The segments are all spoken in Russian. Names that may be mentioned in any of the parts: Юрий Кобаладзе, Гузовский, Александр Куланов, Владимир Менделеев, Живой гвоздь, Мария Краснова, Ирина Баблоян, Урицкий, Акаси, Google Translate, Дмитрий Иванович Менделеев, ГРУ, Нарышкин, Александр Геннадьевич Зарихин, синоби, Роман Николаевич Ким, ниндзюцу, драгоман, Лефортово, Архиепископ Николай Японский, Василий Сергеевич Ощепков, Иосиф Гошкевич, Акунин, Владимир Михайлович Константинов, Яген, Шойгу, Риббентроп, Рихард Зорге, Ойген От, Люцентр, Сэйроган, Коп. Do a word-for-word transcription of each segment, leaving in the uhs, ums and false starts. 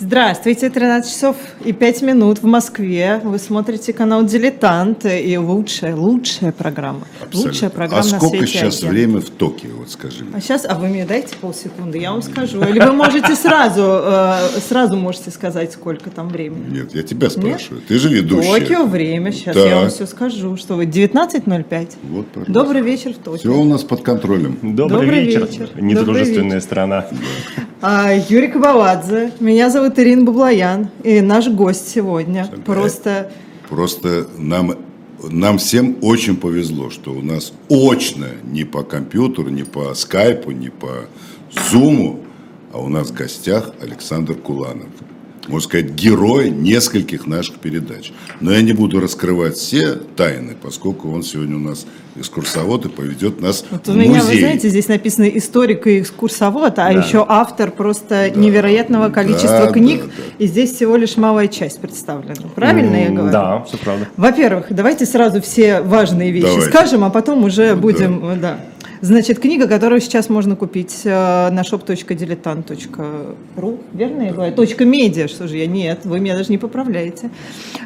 Здравствуйте, тринадцать часов и пять минут в Москве. Вы смотрите канал «Дилетант» и лучшая, лучшая программа. Абсолютно. Лучшая программа. А сколько сейчас время в Токио, вот скажи мне. А сейчас, а вы мне дайте полсекунды, я вам скажу. Или вы можете сразу, сразу можете сказать, сколько там времени. Нет, я тебя спрашиваю, ты же ведущая. Токио время, сейчас я вам все скажу, что вы девятнадцать ноль пять. Вот, добрый вечер в Токио. Все у нас под контролем. Добрый вечер, недружественная страна. Юрий Кобаладзе, меня зовут Ирина Баблоян, и наш гость сегодня Шагает. просто... Просто нам, нам всем очень повезло, что у нас очно, не по компьютеру, не по скайпу, не по зуму, а у нас в гостях Александр Куланов. Можно сказать, герой нескольких наших передач. Но я не буду раскрывать все тайны, поскольку он сегодня у нас экскурсовод и поведет нас вот в музей. У меня, вы знаете, здесь написано «историк» и «экскурсовод», а да. еще автор просто да. невероятного количества да, книг. Да, да. И здесь всего лишь малая часть представлена. Правильно mm, я говорю? Да, все правда. Во-первых, давайте сразу все важные вещи давайте. скажем, а потом уже ну, будем... Да. Да. Значит, книга, которую сейчас можно купить на шоп точка дилетант точка ру, верно я говорю? Точка медиа, что же я? Нет, вы меня даже не поправляете.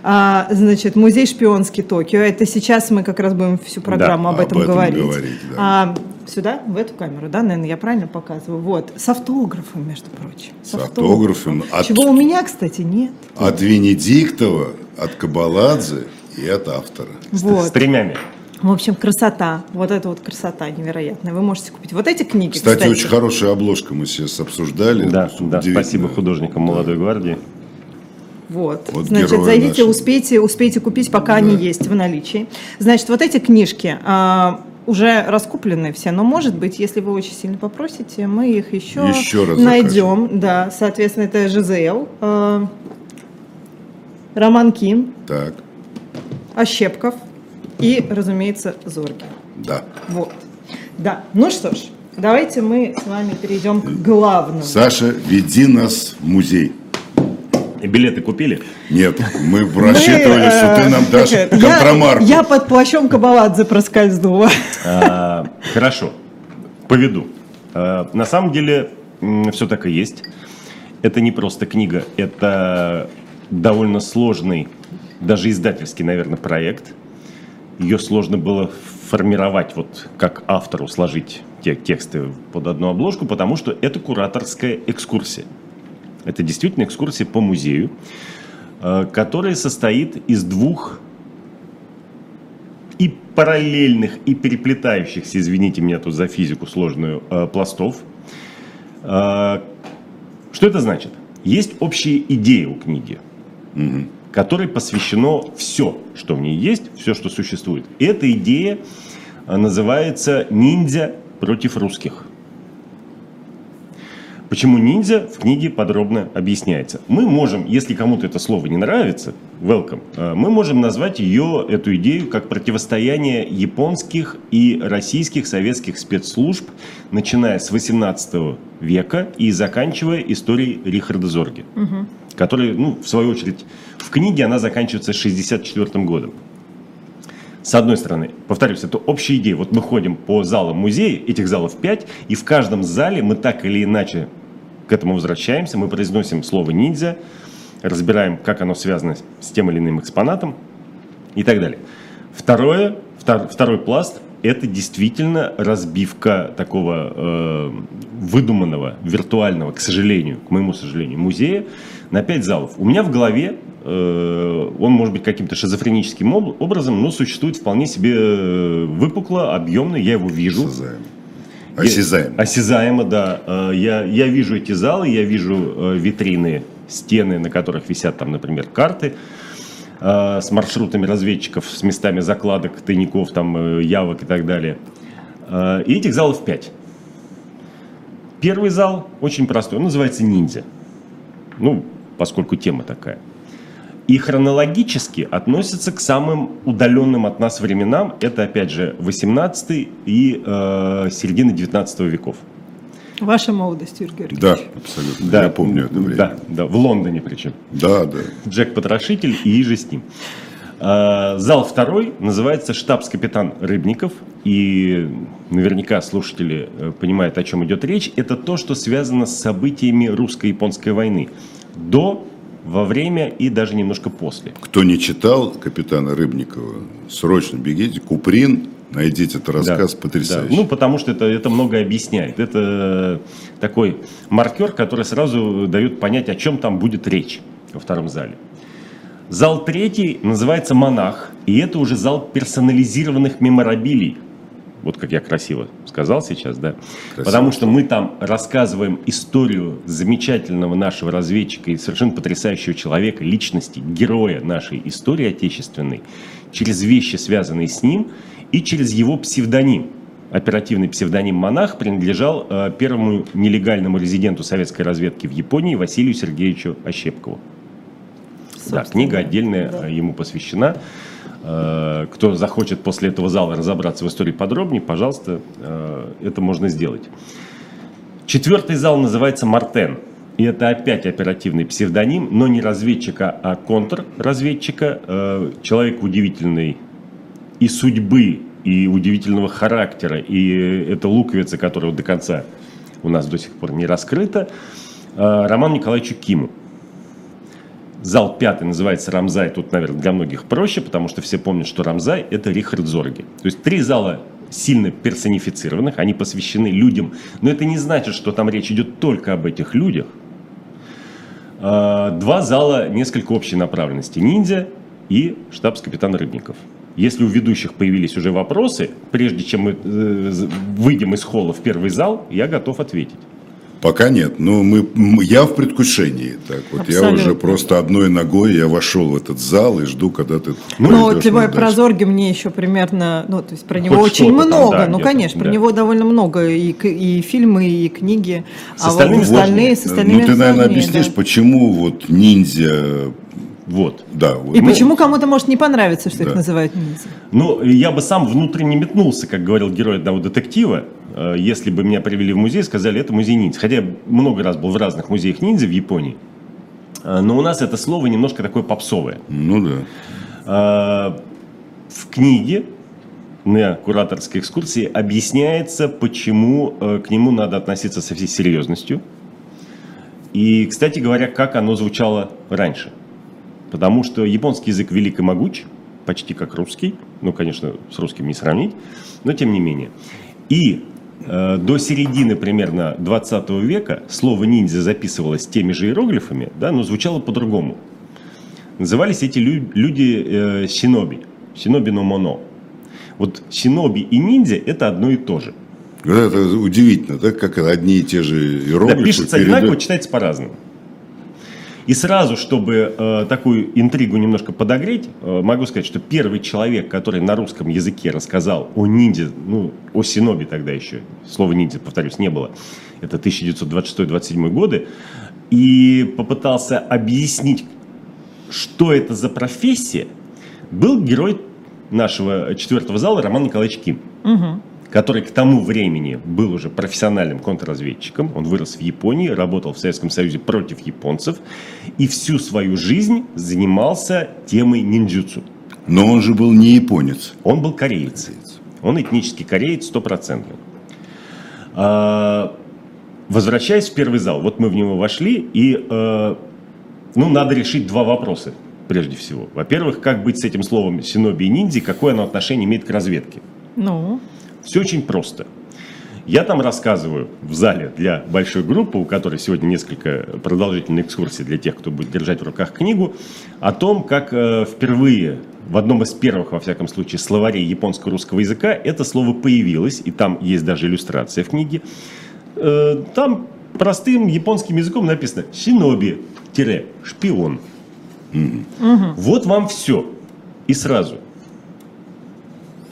А, значит, музей Шпионский Токио. Это сейчас мы как раз будем всю программу да, об, этом об этом говорить. говорить да. а, сюда, в эту камеру, да, наверное, я правильно показываю. Вот, с автографом, между прочим. С, с автографом. От... Чего у меня, кстати, нет. От Венедиктова, от Кабаладзе и от автора. Вот. С тремями. В общем, красота. Вот эта вот красота невероятная. Вы можете купить вот эти книги. Кстати, кстати. очень хорошая обложка, мы сейчас обсуждали. Да, да, спасибо художникам да. «Молодой гвардии». Вот, вот значит, зайдите, успейте, успейте купить, пока да. они есть в наличии. Значит, вот эти книжки... Уже раскуплены все, но, может быть, если вы очень сильно попросите, мы их еще, еще раз найдем. Закажем. Да, соответственно, это Жизель, э, Роман Ким, так. Ощепков и, разумеется, Зорге. Да. Вот. Да. Ну что ж, давайте мы с вами перейдем к главному. Саша, веди нас в музей. Билеты купили? Нет, мы рассчитывали, что ты нам дашь контрамарку. Я под плащом Кабаладзе проскользнула. Хорошо, поведу. На самом деле, все так и есть. Это не просто книга, это довольно сложный, даже издательский, наверное, проект. Ее сложно было формировать, вот как автору сложить те тексты под одну обложку, потому что это кураторская экскурсия. Это действительно экскурсия по музею, которая состоит из двух и параллельных, и переплетающихся, извините меня тут за физику сложную, пластов. Что это значит? Есть общие идеи у книги, угу. которой посвящено все, что в ней есть, все, что существует. И эта идея называется «Ниндзя против русских». Почему ниндзя в книге подробно объясняется. Мы можем, если кому-то это слово не нравится, welcome, мы можем назвать ее, эту идею, как противостояние японских и российских советских спецслужб, начиная с восемнадцатого века и заканчивая историей Рихарда Зорге, угу. который, ну, в свою очередь, в книге она заканчивается шестьдесят четвёртым годом. С одной стороны, повторюсь, это общая идея. Вот мы ходим по залам музея, этих залов пять, и в каждом зале мы так или иначе к этому возвращаемся, мы произносим слово «ниндзя», разбираем, как оно связано с тем или иным экспонатом и так далее. Второе, втор, второй пласт – это действительно разбивка такого э, выдуманного, виртуального, к сожалению, к моему сожалению, музея на пять залов. У меня в голове, э, он может быть каким-то шизофреническим об, образом, но существует вполне себе выпукло, объемно, я его вижу. Осязаемо. Осязаемо, да. Я, я вижу эти залы, я вижу витрины, стены, на которых висят там, например, карты с маршрутами разведчиков, с местами закладок, тайников, там, явок и так далее. И этих залов пять. Первый зал очень простой, он называется «Ниндзя». Ну, поскольку тема такая. И хронологически относится к самым удаленным от нас временам. Это, опять же, восемнадцатый и э, середина девятнадцатого веков. Ваша молодость, Юрий Георгиевич. Да, абсолютно. Да, я помню это время. Да, да, в Лондоне причем. Да, да. Джек-потрошитель и иже с ним. Э, зал второй называется «Штабс-капитан Рыбников». И наверняка слушатели понимают, о чем идет речь. Это то, что связано с событиями русско-японской войны. до, во время и даже немножко после. Кто не читал капитана Рыбникова, срочно бегите, Куприн, найдите этот рассказ, да, потрясающий. Да. Ну, потому что это, это многое объясняет. Это такой маркер, который сразу дает понять, о чем там будет речь во втором зале. Зал третий называется «Монах», и это уже зал персонализированных меморабилий. Вот как я красиво сказал сейчас, да. Красиво. Потому что мы там рассказываем историю замечательного нашего разведчика и совершенно потрясающего человека, личности, героя нашей истории отечественной, через вещи, связанные с ним, и через его псевдоним. Оперативный псевдоним «Монах» принадлежал э, первому нелегальному резиденту советской разведки в Японии Василию Сергеевичу Ощепкову. Да, книга отдельная, да, ему посвящена. Кто захочет после этого зала разобраться в истории подробнее, пожалуйста, это можно сделать. Четвертый зал называется «Мартен». И это опять оперативный псевдоним, но не разведчика, а контрразведчика. Человек удивительной и судьбы, и удивительного характера. И это луковица, которая до конца у нас до сих пор не раскрыта, Роману Николаевичу Киму. Зал пятый называется «Рамзай». Тут, наверное, для многих проще, потому что все помнят, что «Рамзай» — это Рихард Зорге. То есть три зала сильно персонифицированных, они посвящены людям. Но это не значит, что там речь идет только об этих людях. Два зала несколько общей направленности. «Ниндзя» и штабс-капитан Рыбников. Если у ведущих появились уже вопросы, прежде чем мы выйдем из холла в первый зал, я готов ответить. Пока нет, но мы, я в предвкушении. Так вот, я уже просто одной ногой я вошел в этот зал и жду, когда ты. Ну, вот любой про Зорге мне еще примерно, ну, то есть про него хоть очень много, там, да, ну, конечно, да, про него довольно много и, и фильмы, и книги. С а остальными, вот остальные, с остальными. Ну, ты, наверное, объяснишь, да, почему вот ниндзя. Вот. Да, вот. И ну, почему кому-то может не понравиться, что да, их называют ниндзя? Ну, я бы сам внутренне метнулся, как говорил герой одного детектива, если бы меня привели в музей, сказали, это музей ниндзя. Хотя я много раз был в разных музеях ниндзя в Японии, но у нас это слово немножко такое попсовое. Ну да. В книге на кураторской экскурсии объясняется, почему к нему надо относиться со всей серьезностью. И, кстати говоря, как оно звучало раньше. Потому что японский язык велик и могуч, почти как русский. Ну, конечно, с русским не сравнить, но тем не менее. И э, до середины примерно двадцатого века слово «ниндзя» записывалось теми же иероглифами, да, но звучало по-другому. Назывались эти лю- люди э, «синоби», «синоби но моно». Вот «синоби» и «ниндзя» — это одно и то же. Это удивительно, да, как одни и те же иероглифы. Да, пишется перед... одинаково, читается по-разному. И сразу, чтобы э, такую интригу немножко подогреть, э, могу сказать, что первый человек, который на русском языке рассказал о ниндзя, ну, о синоби тогда еще, слова ниндзя, повторюсь, не было, это тысяча девятьсот двадцать шестой — двадцать седьмой годы, и попытался объяснить, что это за профессия, был герой нашего четвертого зала Роман Николаевич Ким, угу, который к тому времени был уже профессиональным контрразведчиком. Он вырос в Японии, работал в Советском Союзе против японцев и всю свою жизнь занимался темой ниндзюцу. Но он же был не японец. Он был кореец. Он этнический кореец, стопроцентный. Возвращаясь в первый зал, вот мы в него вошли, и ну, надо решить два вопроса прежде всего. Во-первых, как быть с этим словом синоби и ниндзя, какое оно отношение имеет к разведке? Ну... Все очень просто. Я там рассказываю в зале для большой группы, у которой сегодня несколько продолжительных экскурсий для тех, кто будет держать в руках книгу, о том, как впервые, в одном из первых, во всяком случае, словарей японско-русского языка это слово появилось, и там есть даже иллюстрация в книге. Там простым японским языком написано «синоби-шпион». Mm-hmm. Вот вам все. И сразу.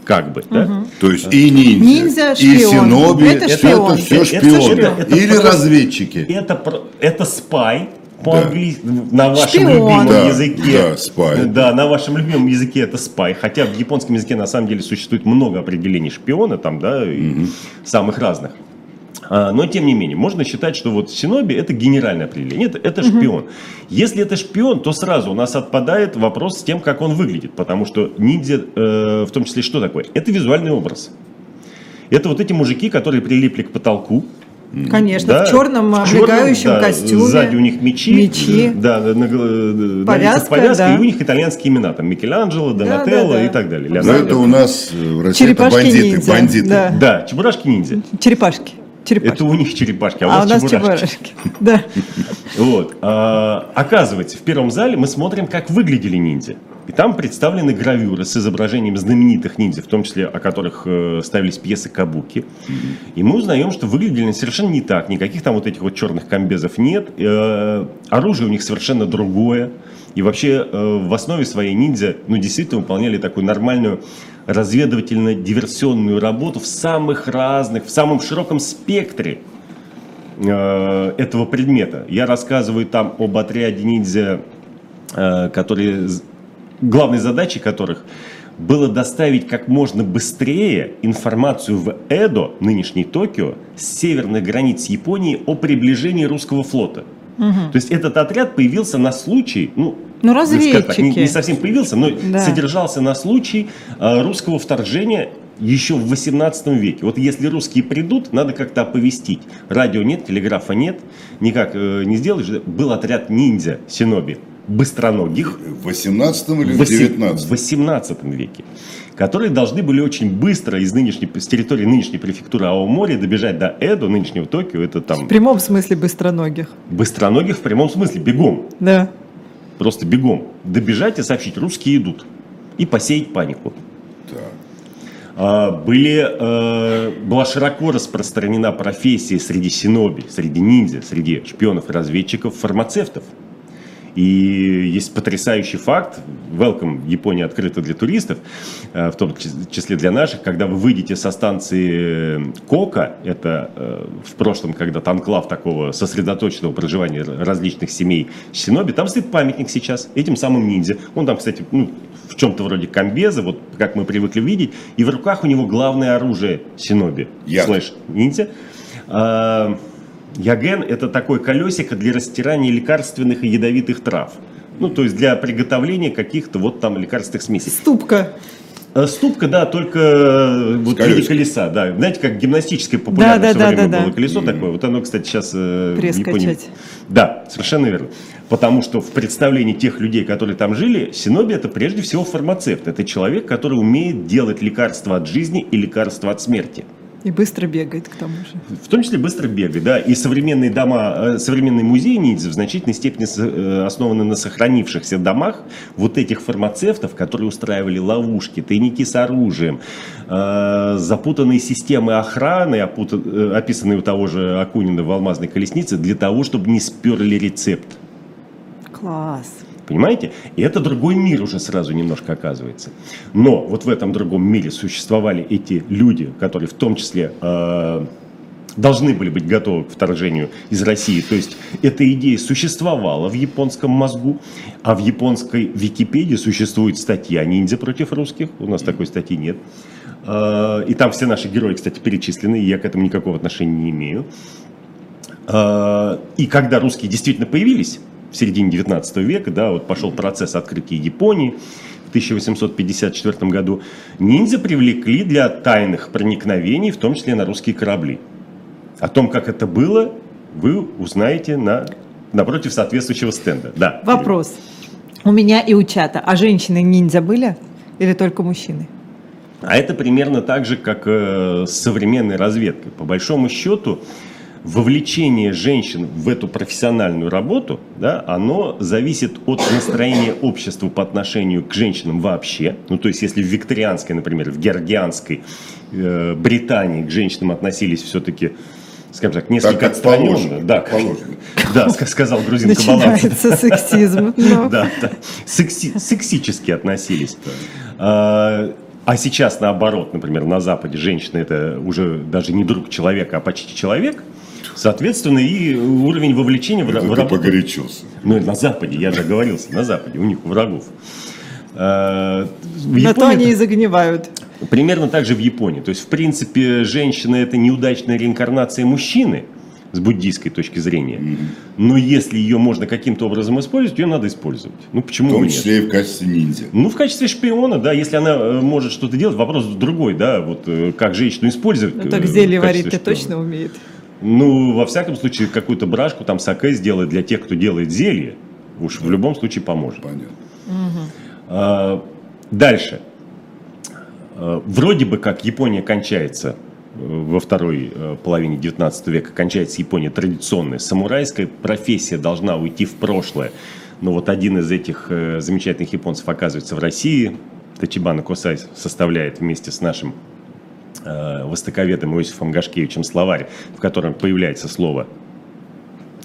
Как бы, угу, да? То есть и ниндзя, ниндзя, и синоби, это, это, это все шпионы. Это, это, или это, разведчики. Это, это спай по-английски, да, на вашем шпион, любимом, да, языке. Да, спай. Да, на вашем любимом языке это спай. Хотя в японском языке на самом деле существует много определений шпиона, там, да, угу, самых разных. Но тем не менее, можно считать, что вот синоби — это генеральное определение, это, это угу, шпион. Если это шпион, то сразу у нас отпадает вопрос с тем, как он выглядит. Потому что ниндзя, э, в том числе, что такое? Это визуальный образ. Это вот эти мужики, которые прилипли к потолку, Конечно, да, в черном облегающем, да, костюме. Сзади у них мечи, мечи да, на, на, повязка, повязка да. И у них итальянские имена, там Микеланджело, Донателло, да, да, да, и так далее. Но это у нас в России это бандиты, бандиты. Да, да, чебурашки-ниндзя. Черепашки. Черепашки. Это у них черепашки, а у а нас, у нас чебурашки. Да. Вот. А, оказывается, в первом зале мы смотрим, как выглядели ниндзя. И там представлены гравюры с изображением знаменитых ниндзя, в том числе о которых э, ставились пьесы кабуки. И мы узнаем, что выглядели они совершенно не так. Никаких там вот этих вот черных комбезов нет. Э, оружие у них совершенно другое. И вообще э, в основе своей ниндзя, ну, действительно выполняли такую нормальную разведывательно-диверсионную работу в самых разных, в самом широком спектре э, этого предмета. Я рассказываю там об отряде ниндзя, э, которые... главной задачей которых было доставить как можно быстрее информацию в Эдо, нынешний Токио, с северных границ Японии о приближении русского флота. Угу. То есть этот отряд появился на случай, ну, ну разведчики. Так, не, не совсем появился, но да. содержался на случай э, русского вторжения еще в восемнадцатом веке. Вот если русские придут, надо как-то оповестить. Радио нет, телеграфа нет, никак э, не сделаешь. Был отряд ниндзя, синоби. Быстроногих в восемнадцатом или в девятнадцатом? восемнадцатом веке, которые должны были очень быстро из нынешней, с территории нынешней префектуры Аомори добежать до Эдо, нынешнего Токио. Это там... В прямом смысле быстроногих. Быстроногих в прямом смысле, бегом. Да. Просто бегом. Добежать и сообщить, русские идут. И посеять панику. Да. А, были, а, была широко распространена профессия среди синоби, среди ниндзя, среди шпионов и разведчиков, фармацевтов. И есть потрясающий факт, welcome, Япония открыта для туристов, в том числе для наших, когда вы выйдете со станции Кока, это в прошлом когда-то анклав такого сосредоточенного проживания различных семей синоби, там стоит памятник сейчас этим самым ниндзя. Он там, кстати, ну, в чем-то вроде комбеза, вот как мы привыкли видеть, и в руках у него главное оружие синоби, yeah. слэш ниндзя. Яген – это такое колесико для растирания лекарственных и ядовитых трав. Ну, то есть для приготовления каких-то вот там лекарственных смесей. Ступка. Ступка, да, только вот в виде колеса. Да. Знаете, как гимнастическое популярное да, да, все да, время да, было да. колесо mm-hmm. такое. Вот оно, кстати, сейчас... Пресс качать. Да, совершенно верно. Потому что в представлении тех людей, которые там жили, синоби – это прежде всего фармацевт. Это человек, который умеет делать лекарства от жизни и лекарства от смерти. И быстро бегает, к тому же. В том числе быстро бегает, да. И современные дома, современные музеи ниндзя в значительной степени основаны на сохранившихся домах вот этих фармацевтов, которые устраивали ловушки, тайники с оружием, запутанные системы охраны, описанные у того же Акунина в «Алмазной колеснице», для того, чтобы не сперли рецепт. Класс. Понимаете? И это другой мир уже сразу немножко оказывается. Но вот в этом другом мире существовали эти люди, которые в том числе э, должны были быть готовы к вторжению из России. То есть эта идея существовала в японском мозгу, а в японской Википедии существует статья «Ниндзя против русских». У нас такой статьи нет. Э, и там все наши герои, кстати, перечислены, и я к этому никакого отношения не имею. Э, и когда русские действительно появились... В середине девятнадцатого века, да, вот пошел процесс открытия Японии в тысяча восемьсот пятьдесят четвёртом году, ниндзя привлекли для тайных проникновений, в том числе на русские корабли. О том, как это было, вы узнаете на, напротив соответствующего стенда. Да. Вопрос. У меня и у чата. А женщины ниндзя были или только мужчины? А это примерно так же, как э, с современной разведкой. По большому счету, вовлечение женщин в эту профессиональную работу, да, оно зависит от настроения общества по отношению к женщинам вообще. Ну, то есть, если в викторианской, например, в георгианской э, Британии к женщинам относились все-таки, скажем так, несколько так, отстраненно. Да, да, сказал грузин Кобаладзе. Начинается сексизм. Да, сексически относились. А сейчас наоборот, например, на Западе женщина это уже даже не друг человека, а почти человек. Соответственно, и уровень вовлечения в работу... Ты погорячился. Ну, на Западе, я же оговорился, на Западе, у них врагов. На то они и загнивают. Примерно так же в Японии. То есть, в принципе, женщина – это неудачная реинкарнация мужчины, с буддийской точки зрения. Но если ее можно каким-то образом использовать, ее надо использовать. Ну, почему в том числе нет? И в качестве ниндзя. Ну, в качестве шпиона, да, если она может что-то делать, вопрос другой, да, вот как женщину использовать. Ну, так зелье варить-то точно умеет. Ну, во всяком случае, какую-то брашку там саке сделать для тех, кто делает зелье, уж в любом случае поможет. Понятно. Угу. А, дальше. А, вроде бы как Япония кончается во второй половине девятнадцатого века, кончается Япония традиционная. Самурайская профессия должна уйти в прошлое. Но вот один из этих замечательных японцев оказывается в России. Тачибана Косай составляет вместе с нашим востоковедом Иосифом Гошкевичем словарь, в котором появляется слово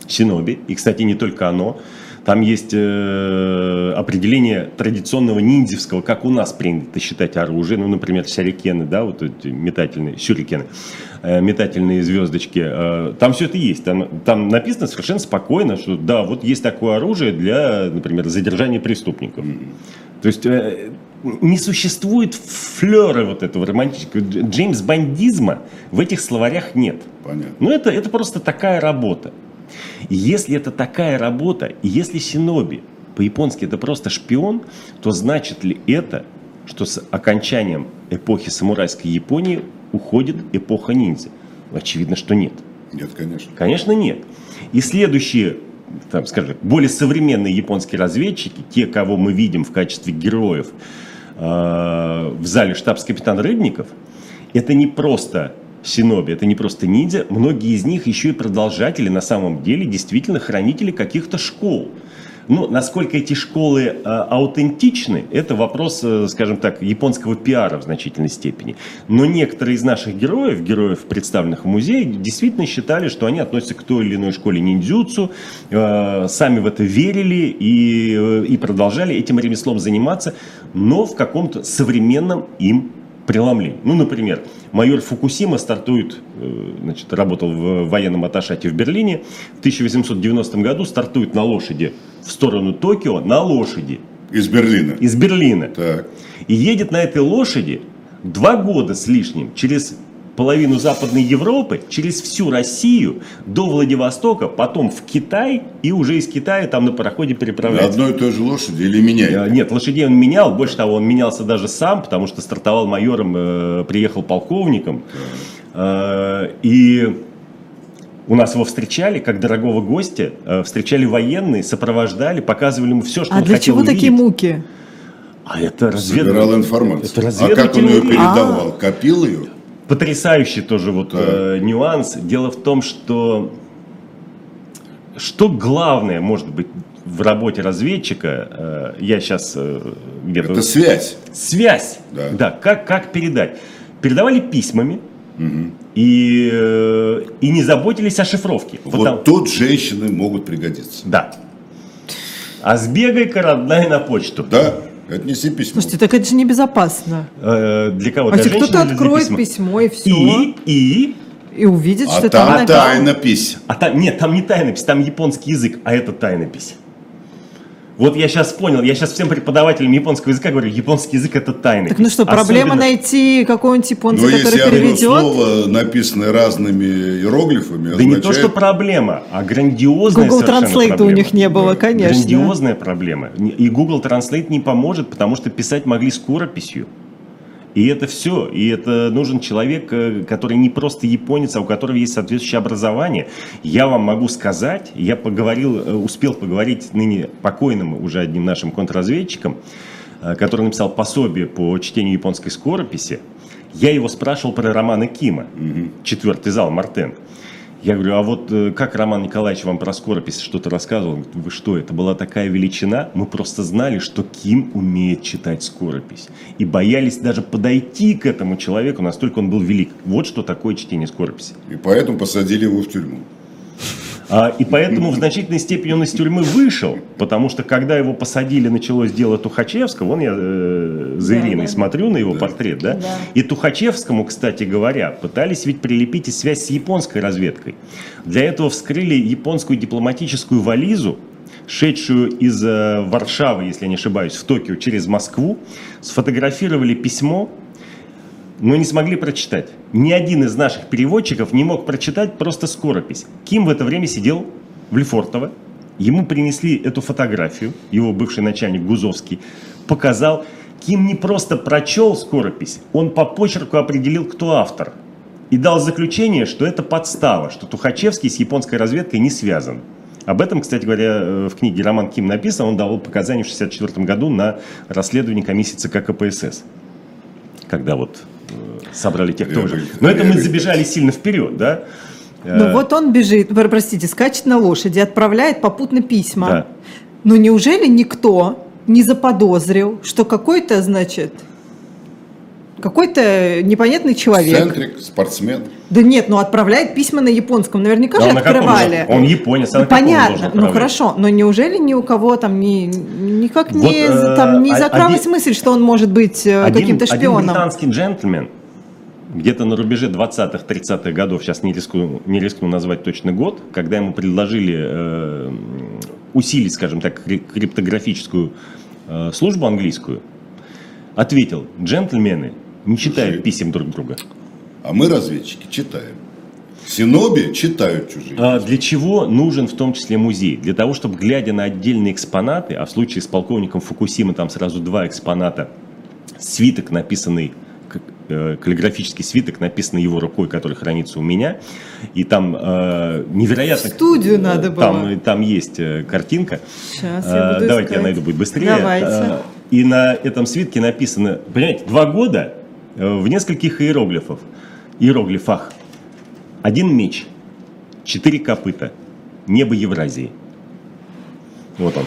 «синоби». И, кстати, не только оно. Там есть э, определение традиционного ниндзевского, как у нас принято считать оружие. Ну, например, сюрикены, да, вот эти метательные, сюрикены, э, метательные звездочки. Э, там все это есть. Там, там написано совершенно спокойно, что да, вот есть такое оружие для, например, задержания преступников. То есть э, не существует флера вот этого романтического джеймс-бондизма в этих словарях нет. Понятно. Ну, это, это просто такая работа. И если это такая работа, и если синоби по-японски это просто шпион, то значит ли это, что с окончанием эпохи самурайской Японии уходит эпоха ниндзя? Очевидно, что нет. Нет, конечно. Конечно, нет. И следующие, там, скажем, более современные японские разведчики, те, кого мы видим в качестве героев э, в зале штабс-капитан Рыбников, это не просто... синоби, это не просто ниндзя, многие из них еще и продолжатели, на самом деле, действительно хранители каких-то школ. Ну, насколько эти школы э, аутентичны, это вопрос, э, скажем так, японского пиара в значительной степени. Но некоторые из наших героев, героев, представленных в музее, действительно считали, что они относятся к той или иной школе ниндзюцу, э, сами в это верили и, э, и продолжали этим ремеслом заниматься, но в каком-то современном им преломлений. Ну, например, майор Фукусима стартует, значит, работал в военном атташате в Берлине, в тысяча восемьсот девяностом году стартует на лошади в сторону Токио, на лошади. Из Берлина. Из Берлина. Так. И едет на этой лошади два года с лишним через половину Западной Европы, через всю Россию, до Владивостока, потом в Китай, и уже из Китая там на пароходе переправляется. Одной и той же лошади или меняет? Нет, лошадей он менял, больше того, он менялся даже сам, потому что стартовал майором, приехал полковником. И у нас его встречали, как дорогого гостя, встречали военные, сопровождали, показывали ему все, что он хотел увидеть. А для чего такие муки? А это разведыватель. Собирал информацию. А как он ее передавал? Копил ее? Потрясающий тоже вот, да. э, нюанс. Дело в том, что что главное может быть в работе разведчика, э, я сейчас э, где-то... Это связь. Связь, да. да как, как передать? Передавали письмами. Угу. И, э, и не заботились о шифровке. Вот потому... тут женщины могут пригодиться. Да. А сбегай-ка, родная, на почту. Да. Отнеси письмо. Слушайте, так это же небезопасно. Э, для кого? А если кто-то откроет письмо. письмо и все. И, и... и увидит, а что там... А там тайнопись. А там, нет, там не тайнопись, там японский язык, а это тайнопись. Вот я сейчас понял, я сейчас всем преподавателям японского языка говорю, японский язык это тайнопись. Так ну что, проблема особенно... найти какого-нибудь японца, но который переведет? Но если одно слово, написанное разными иероглифами, да означает... не то, что проблема, а грандиозная Google совершенно Translate проблема. Google Translate у них не было, да. Конечно. Грандиозная проблема. И Google Translate не поможет, потому что писать могли скорописью. И это все. И это нужен человек, который не просто японец, а у которого есть соответствующее образование. Я вам могу сказать, я поговорил, успел поговорить с ныне покойным уже одним нашим контрразведчиком, который написал пособие по чтению японской скорописи. Я его спрашивал про романы Кима, «Четвертый зал», Мартен. Я говорю, а вот как Роман Николаевич вам про скоропись что-то рассказывал? Он говорит, вы что, это была такая величина? Мы просто знали, что Ким умеет читать скоропись. И боялись даже подойти к этому человеку, настолько он был велик. Вот что такое чтение скорописи. И поэтому посадили его в тюрьму. А, и поэтому в значительной степени он из тюрьмы вышел, потому что когда его посадили, началось дело Тухачевского, вон я э, за Ириной да, да. смотрю на его да. портрет, да? да, и Тухачевскому, кстати говоря, пытались ведь прилепить и связь с японской разведкой. Для этого вскрыли японскую дипломатическую вализу, шедшую из э, Варшавы, если я не ошибаюсь, в Токио через Москву, сфотографировали письмо, но не смогли прочитать. Ни один из наших переводчиков не мог прочитать просто скоропись. Ким в это время сидел в Лефортово. Ему принесли эту фотографию. Его бывший начальник Гузовский показал. Ким не просто прочел скоропись, он по почерку определил, кто автор. и дал заключение, что это подстава, что Тухачевский с японской разведкой не связан. Об этом, кстати говоря, в книге Роман Ким написано, он давал показания в шестьдесят четвёртом году на расследовании комиссии ЦК КПСС, когда вот собрали тех, кто уже... Но это мы забежали сильно вперед, да? Ну вот он бежит, простите, скачет на лошади, отправляет попутно письма. Да. Но неужели никто не заподозрил, что какой-то, значит... Какой-то непонятный человек. Центрик, спортсмен. Да нет, ну отправляет письма на японском. Наверняка да, же открывали. Он, он японец, а ну, понятно, ну хорошо. Но неужели ни у кого там ни, никак вот, не, э, там, не закралась один, мысль, что он может быть один, каким-то шпионом? Один британский джентльмен, где-то на рубеже двадцатых-тридцатых годов, сейчас не рискну, не рискну назвать точно год, когда ему предложили э, усилить, скажем так, криптографическую э, службу английскую, ответил: джентльмены не читают писем друг друга. А мы, разведчики, читаем. Синоби читают чужие. А для чего нужен в том числе музей? Для того, чтобы, глядя на отдельные экспонаты, а в случае с полковником Фукусимы там сразу два экспоната, свиток, написанный, каллиграфический свиток, написанный его рукой, который хранится у меня, и там э, невероятно... Студию надо было. Там, там есть картинка. Сейчас я буду Давайте искать. Я найду, будет быстрее. Давайте. И на этом свитке написано, понимаете, два года в нескольких иероглифах. Иероглифах. Один меч, четыре копыта, небо Евразии. Вот он.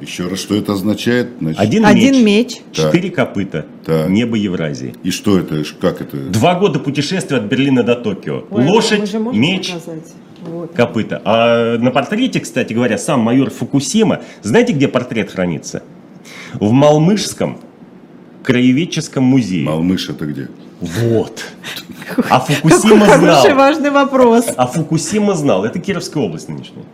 Еще раз, что это означает? Значит, один, один меч, четыре копыта, так. Небо Евразии. И что это, как это? Два года путешествия от Берлина до Токио. Ой, лошадь, меч, вот. Копыта. А на портрете, кстати говоря, сам майор Фукусима, знаете, где портрет хранится? В Малмышском краеведческом музее. Малмыш это где? Вот. А Фукусима знал. Хороший, важный вопрос. А Фукусима знал. Это Кировская область нынешняя.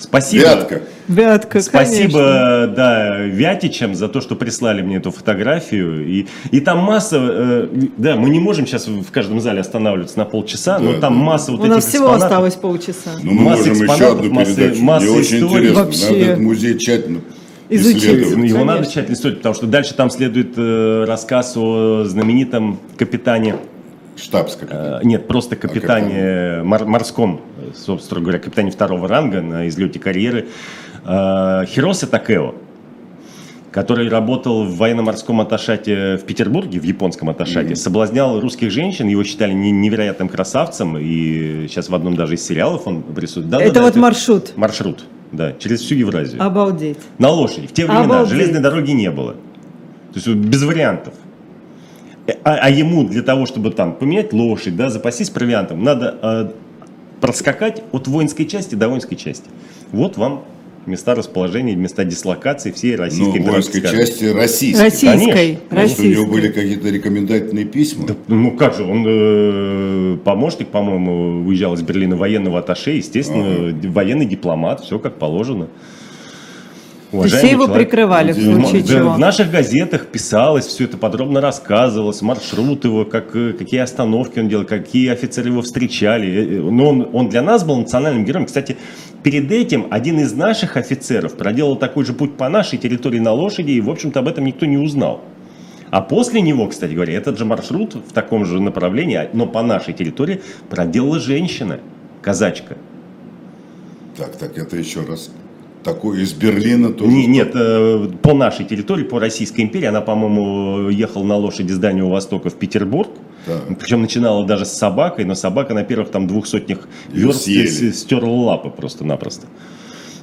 Спасибо. Вятка. Вятка, спасибо, да, Вятичам за то, что прислали мне эту фотографию. И, и там масса... Э, да, мы не можем сейчас в каждом зале останавливаться на полчаса, да, но там да. масса вот у этих экспонатов. У нас всего осталось полчаса. Ну, мы масса можем еще одну масса, передачу. Масса мне очень интересно. Вообще. Надо этот музей тщательно... Изучить. Его Конечно. Надо тщательно строить, потому что дальше там следует э, рассказ о знаменитом капитане. Штабс-капитане. Э, нет, просто капитане а мор- морском, собственно говоря, капитане второго ранга на излете карьеры. Э, Хиросе Такэо, который работал в военно-морском атташате в Петербурге, в японском атташате, mm-hmm. соблазнял русских женщин, его считали невероятным красавцем, и сейчас в одном даже из сериалов он присутствует. Да, это да, вот это... маршрут. Маршрут. Да, через всю Евразию. Обалдеть. На лошади. В те времена Обалдеть. Железной дороги не было. То есть без вариантов. А, а ему для того, чтобы там поменять лошадь, да, запастись провиантом, надо а, проскакать от воинской части до воинской части. Вот вам места расположения, места дислокации всей российской ну, воинской части российской. Российской. Конечно. У него были какие-то рекомендательные письма. Да, ну как же, он э, помощник, по-моему, уезжал из Берлина военного атташе, естественно, ага. военный дипломат, все как положено. Все его человек, прикрывали в случае да, чего. В наших газетах писалось, все это подробно рассказывалось, маршрут его, как, какие остановки он делал, какие офицеры его встречали. Но он, он для нас был национальным героем. Кстати, перед этим один из наших офицеров проделал такой же путь по нашей территории на лошади, и, в общем-то, об этом никто не узнал. А после него, кстати говоря, этот же маршрут в таком же направлении, но по нашей территории, проделала женщина, казачка. Так, так, это еще раз... Такой из Берлина тоже? Не, нет, э, по нашей территории, по Российской империи, она, по-моему, ехала на лошади с Дальнего Востока в Петербург, да. Причем начинала даже с собакой, но собака на первых там двух сотнях верст стерла лапы просто-напросто.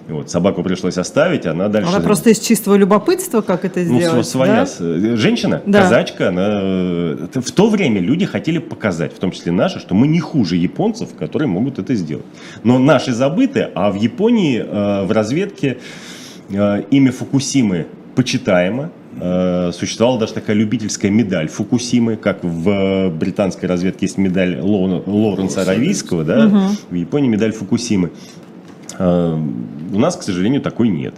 Вот, собаку пришлось оставить, она дальше... Она просто из чистого любопытства, как это сделать, ну, своя, да? Женщина, да. Казачка, она... В то время люди хотели показать, в том числе наши, что мы не хуже японцев, которые могут это сделать. Но наши забыты, а в Японии э, в разведке э, имя Фукусимы почитаемо. Э, существовала даже такая любительская медаль Фукусимы, как в британской разведке есть медаль Ло, Лоренса Аравийского, да? Угу. В Японии медаль Фукусимы. У нас, к сожалению, такой нет.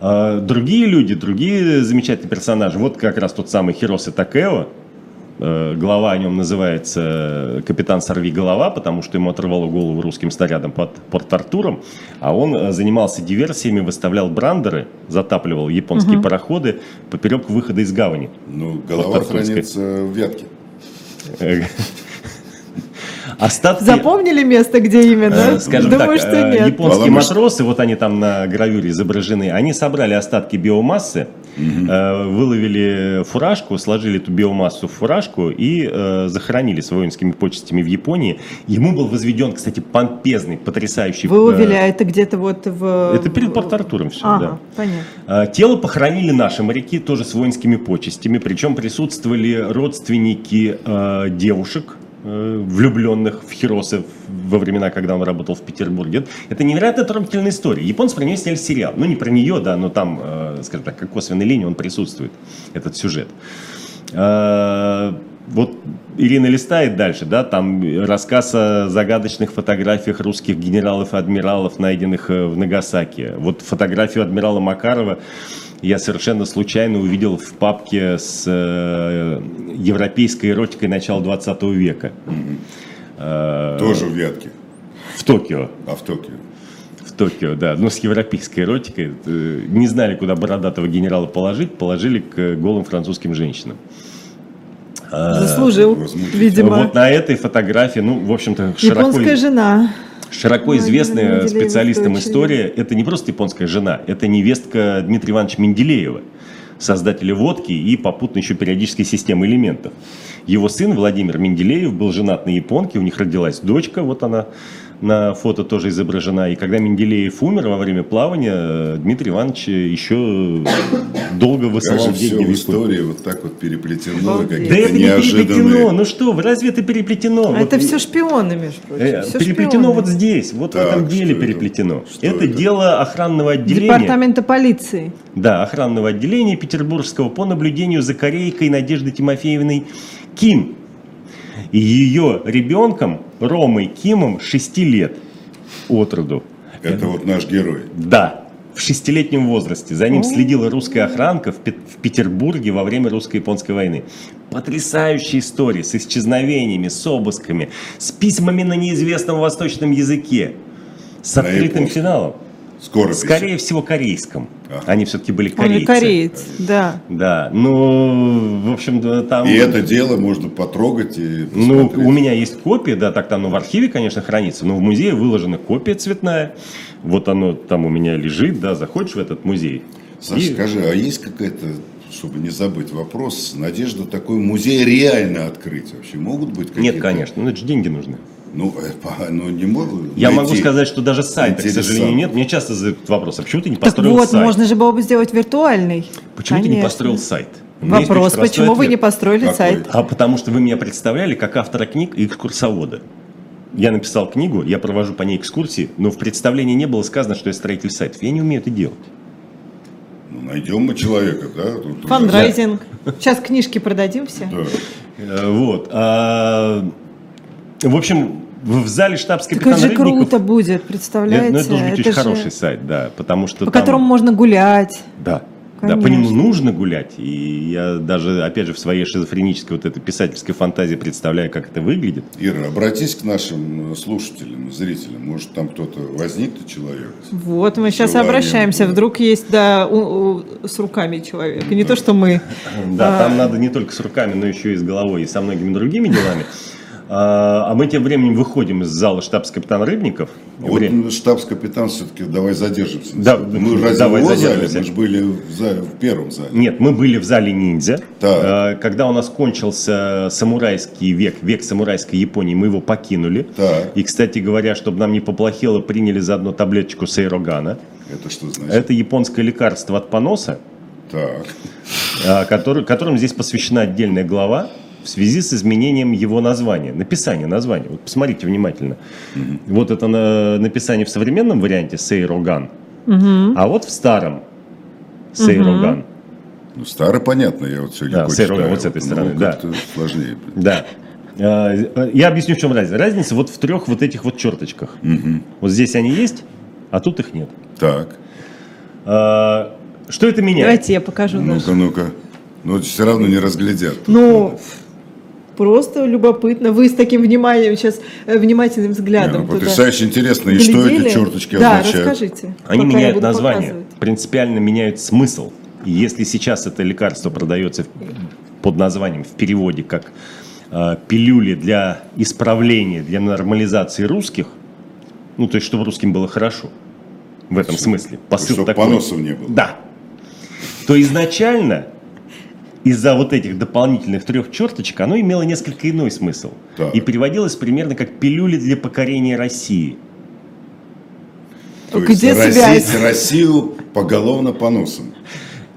Другие люди, другие замечательные персонажи. Вот как раз тот самый Хиросе Такэо. Глава о нем называется «Капитан Сорвиголова», потому что ему оторвало голову русским снарядом под Порт-Артуром. А он занимался диверсиями, выставлял брандеры, затапливал японские угу. пароходы поперек выхода из гавани. Ну, голова хранится в Вятке. Остатки... Запомнили место, где именно? Скажем Думаю, так, что нет. Японские Баламыш... матросы, вот они там на гравюре изображены, они собрали остатки биомассы, угу. выловили фуражку, сложили эту биомассу в фуражку и захоронили с воинскими почестями в Японии. Ему был возведен, кстати, помпезный, потрясающий... Выловили, а это где-то вот в... Это перед Порт-Артуром все, ага, да. Понятно. Тело похоронили наши моряки, тоже с воинскими почестями, причем присутствовали родственники э, девушек, влюбленных в Хиросе во времена, когда он работал в Петербурге. Это невероятно трогательная история. Японцы про нее сняли сериал. Ну, не про нее, да, но там, скажем так, как косвенная линия, он присутствует, этот сюжет. Вот Ирина листает дальше, да, там рассказ о загадочных фотографиях русских генералов и адмиралов, найденных в Нагасаки. Вот фотографию адмирала Макарова я совершенно случайно увидел в папке с э, европейской эротикой начала двадцатого века. Mm-hmm. э, Тоже в Вятке. В Токио. А в Токио. В Токио, да. Но с европейской эротикой. Э, не знали, куда бородатого генерала положить. Положили к голым французским женщинам. Заслужил, э, видимо. Вот на этой фотографии, ну, в общем-то, широко... Японская жена. Широко известная специалистам история, это не просто японская жена, это невестка Дмитрия Ивановича Менделеева, создателя водки и попутно еще периодической системы элементов. Его сын Владимир Менделеев был женат на японке, у них родилась дочка, вот она на фото тоже изображена. И когда Менделеев умер во время плавания, Дмитрий Иванович еще долго высылал деньги в Японию. Все в истории вот так вот переплетено. Да это не переплетено, ну что, разве это переплетено? Это все шпионы, между прочим. Переплетено вот здесь, вот в этом деле переплетено. Это дело охранного отделения. Департамента полиции. Да, охранного отделения петербургского по наблюдению за корейкой Надежды Тимофеевной Ким. И ее ребенком, Ромой Кимом, шести лет от роду. Это, Это вот наш герой. Да, в шестилетнем возрасте. За ним О. следила русская охранка в Петербурге во время русско-японской войны. Потрясающие истории с исчезновениями, с обысками, с письмами на неизвестном восточном языке, с на открытым японском. Финалом. Скоро Скорее всего, корейском. А. Они все-таки были корейцы. Он и кореец, да. Да, ну, в общем, да, там... И это дело можно потрогать и посмотреть. Ну, у меня есть копия, да, так-то оно в архиве, конечно, хранится, но в музее выложена копия цветная. Вот оно там у меня лежит, да, заходишь в этот музей. Саша, и... скажи, а есть какая-то, чтобы не забыть вопрос, надежда такой музей реально открыть вообще? Могут быть какие-то... Нет, конечно, но это же деньги нужны. Ну, ну, не могу. Я могу сказать, что даже сайта, к сожалению, нет. Мне часто задают вопрос, а почему ты не построил сайт? Так вот, можно же было бы сделать виртуальный. Почему Конечно. ты не построил сайт? Вопрос, почему вы не построили Какой? сайт? А потому что вы меня представляли как автора книг и экскурсовода. Я написал книгу, я провожу по ней экскурсии, но в представлении не было сказано, что я строитель сайтов. Я не умею это делать. Ну, найдем мы человека, да? Тут Фандрайзинг. Да. Сейчас книжки продадим все. Да. Вот. А, в общем... В зале штабской капитана Рыбников... Так это же круто будет, представляете? Нет, ну, это должен быть это очень же... хороший сайт, да, потому что... По там... которому можно гулять. Да, да, по нему нужно гулять. И я даже, опять же, в своей шизофренической вот этой писательской фантазии представляю, как это выглядит. Ира, обратись к нашим слушателям, зрителям. Может, там кто-то возникнет, человек? Вот, мы сейчас человек, обращаемся. Да. Вдруг есть, да, у, у, с руками человек. И не да. то, что мы... Да, а... там надо не только с руками, но еще и с головой, и со многими другими делами. А мы тем временем выходим из зала штабс-капитан Рыбников. Вот Время. штабс-капитан все-таки, давай задержимся. Да, мы разве давай задержимся. Мы же были в, зале, в первом зале. Нет, мы были в зале ниндзя. Так. Когда у нас кончился самурайский век, век самурайской Японии, мы его покинули. Так. И, кстати говоря, чтобы нам не поплохело, приняли заодно таблеточку Сэйрогана. Это что значит? Это японское лекарство от поноса, так. Который, которым здесь посвящена отдельная глава. В связи с изменением его названия, написание названия. Вот посмотрите внимательно. Mm-hmm. Вот это на, написание в современном варианте Сэйроган, mm-hmm. а вот в старом Сэйроган. Mm-hmm. Ну, старый, понятно, я вот сегодня да, Сэйроган, вот с этой стороны, ну, да. сложнее. Да. Я объясню, в чем разница. Разница вот в трех вот этих вот черточках. Mm-hmm. Вот здесь они есть, а тут их нет. Так. Что это меняет? Давайте я покажу. Ну-ка, ну-ка. Но все равно не разглядят. Ну... Просто любопытно. Вы с таким вниманием сейчас, внимательным взглядом. Не, ну, потрясающе интересно. И глядели? Что эти черточки да, означают? Да, расскажите. Они меняют название, показывать. принципиально меняют смысл. И если сейчас это лекарство продается под названием в переводе как э, пилюли для исправления, для нормализации русских, ну, то есть, чтобы русским было хорошо, в этом чтобы, смысле. Посыл чтобы такой, поносов не было. Да. То изначально из-за вот этих дополнительных трех черточек оно имело несколько иной смысл. Так. И переводилось примерно как пилюли для покорения России. То есть разить Россию поголовно по носам.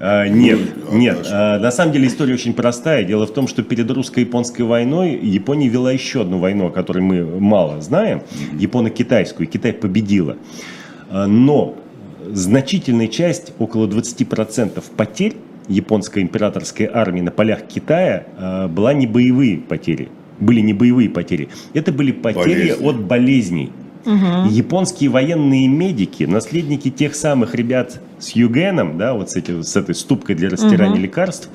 А, нет, ну, нет. А, на самом деле история очень простая. Дело в том, что перед русско-японской войной Япония вела еще одну войну, о которой мы мало знаем, японо-китайскую. Китай победила. А, но значительная часть, около двадцать процентов потерь японской императорской армии на полях Китая а, была не боевые потери. Были не боевые потери. Это были потери болезни. от болезней. Угу. Японские военные медики, наследники тех самых ребят с Югеном, да, вот с, эти, с этой ступкой для растирания угу. лекарств,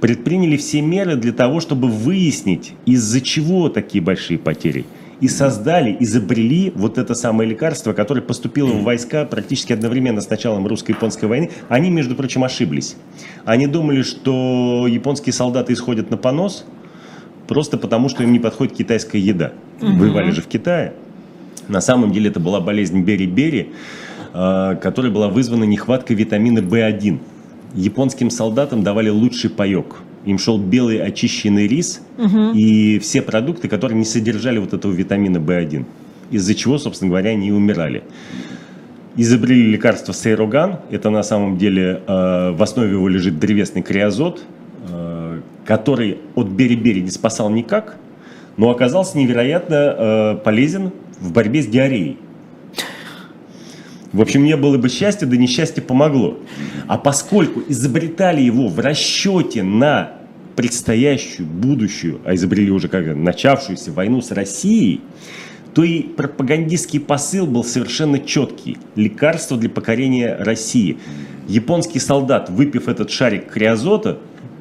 предприняли все меры для того, чтобы выяснить, из-за чего такие большие потери. И создали, изобрели вот это самое лекарство, которое поступило в войска практически одновременно с началом русско-японской войны. Они, между прочим, ошиблись. Они думали, что японские солдаты исходят на понос просто потому, что им не подходит китайская еда. Угу. Воевали же в Китае. На самом деле это была болезнь бери-бери, которая была вызвана нехваткой витамина бэ один. Японским солдатам давали лучший паёк. Им шел белый очищенный рис угу. и все продукты, которые не содержали вот этого витамина бэ один. Из-за чего, собственно говоря, они и умирали. Изобрели лекарство Сэйроган. Это на самом деле в основе его лежит древесный криозот, который от бери-бери не спасал никак, но оказался невероятно полезен в борьбе с диареей. В общем, не было бы счастья, да несчастье помогло. А поскольку изобретали его в расчете на предстоящую, будущую, а изобрели уже как начавшуюся войну с Россией, то и пропагандистский посыл был совершенно четкий. Лекарство для покорения России. Японский солдат, выпив этот шарик криозота,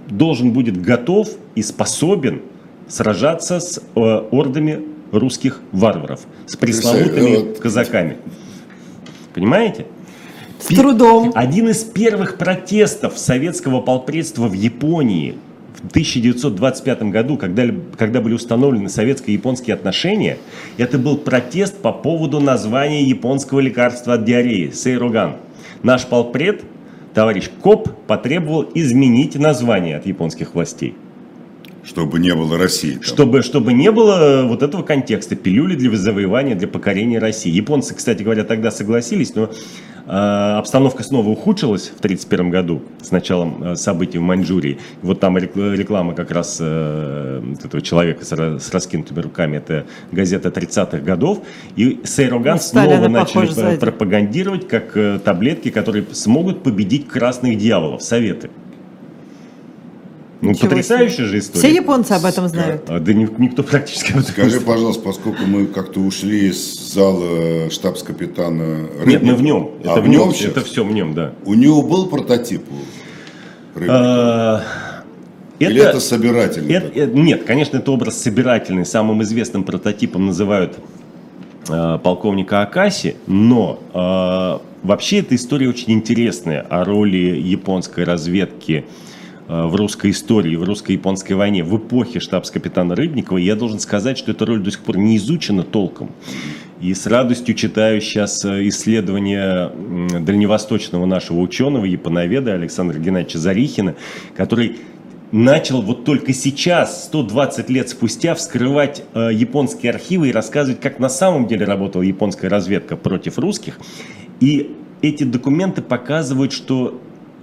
должен будет готов и способен сражаться с ордами русских варваров, с пресловутыми казаками. Понимаете? С трудом. Один из первых протестов советского полпредства в Японии в тысяча девятьсот двадцать пятом году, когда, когда были установлены советско-японские отношения, это был протест по поводу названия японского лекарства от диареи Сэйроган. Наш полпред, товарищ Коп, потребовал изменить название от японских властей. Чтобы не было России. Там. Чтобы, чтобы не было вот этого контекста. Пилюли для завоевания, для покорения России. Японцы, кстати говоря, тогда согласились, но э, обстановка снова ухудшилась в тысяча девятьсот тридцать первом году с началом э, событий в Маньчжурии. Вот там реклама как раз э, этого человека с, с раскинутыми руками. Это газета тридцатых годов. И Сэйроган снова начали пропагандировать как э, таблетки, которые смогут победить красных дьяволов. Советы. Ну, Чего потрясающая же история. Все японцы об этом знают. А, да никто практически об этом Скажи, знает. Пожалуйста, поскольку мы как-то ушли из зала штабс-капитана Рыбникова. Нет, мы в нем. Это а в нем, сейчас? Это все в нем, да. У него был прототип Рыбникова? Это, Или это собирательный? Это, нет, конечно, это образ собирательный. Самым известным прототипом называют э, полковника Акаси, но э, вообще эта история очень интересная о роли японской разведки в русской истории, в русско-японской войне, в эпохе штабс-капитана Рыбникова. Я должен сказать, что эта роль до сих пор не изучена толком. И с радостью читаю сейчас исследования дальневосточного нашего ученого, японоведа Александра Геннадьевича Зарихина, который начал вот только сейчас, сто двадцать лет спустя, вскрывать японские архивы и рассказывать, как на самом деле работала японская разведка против русских. И эти документы показывают, что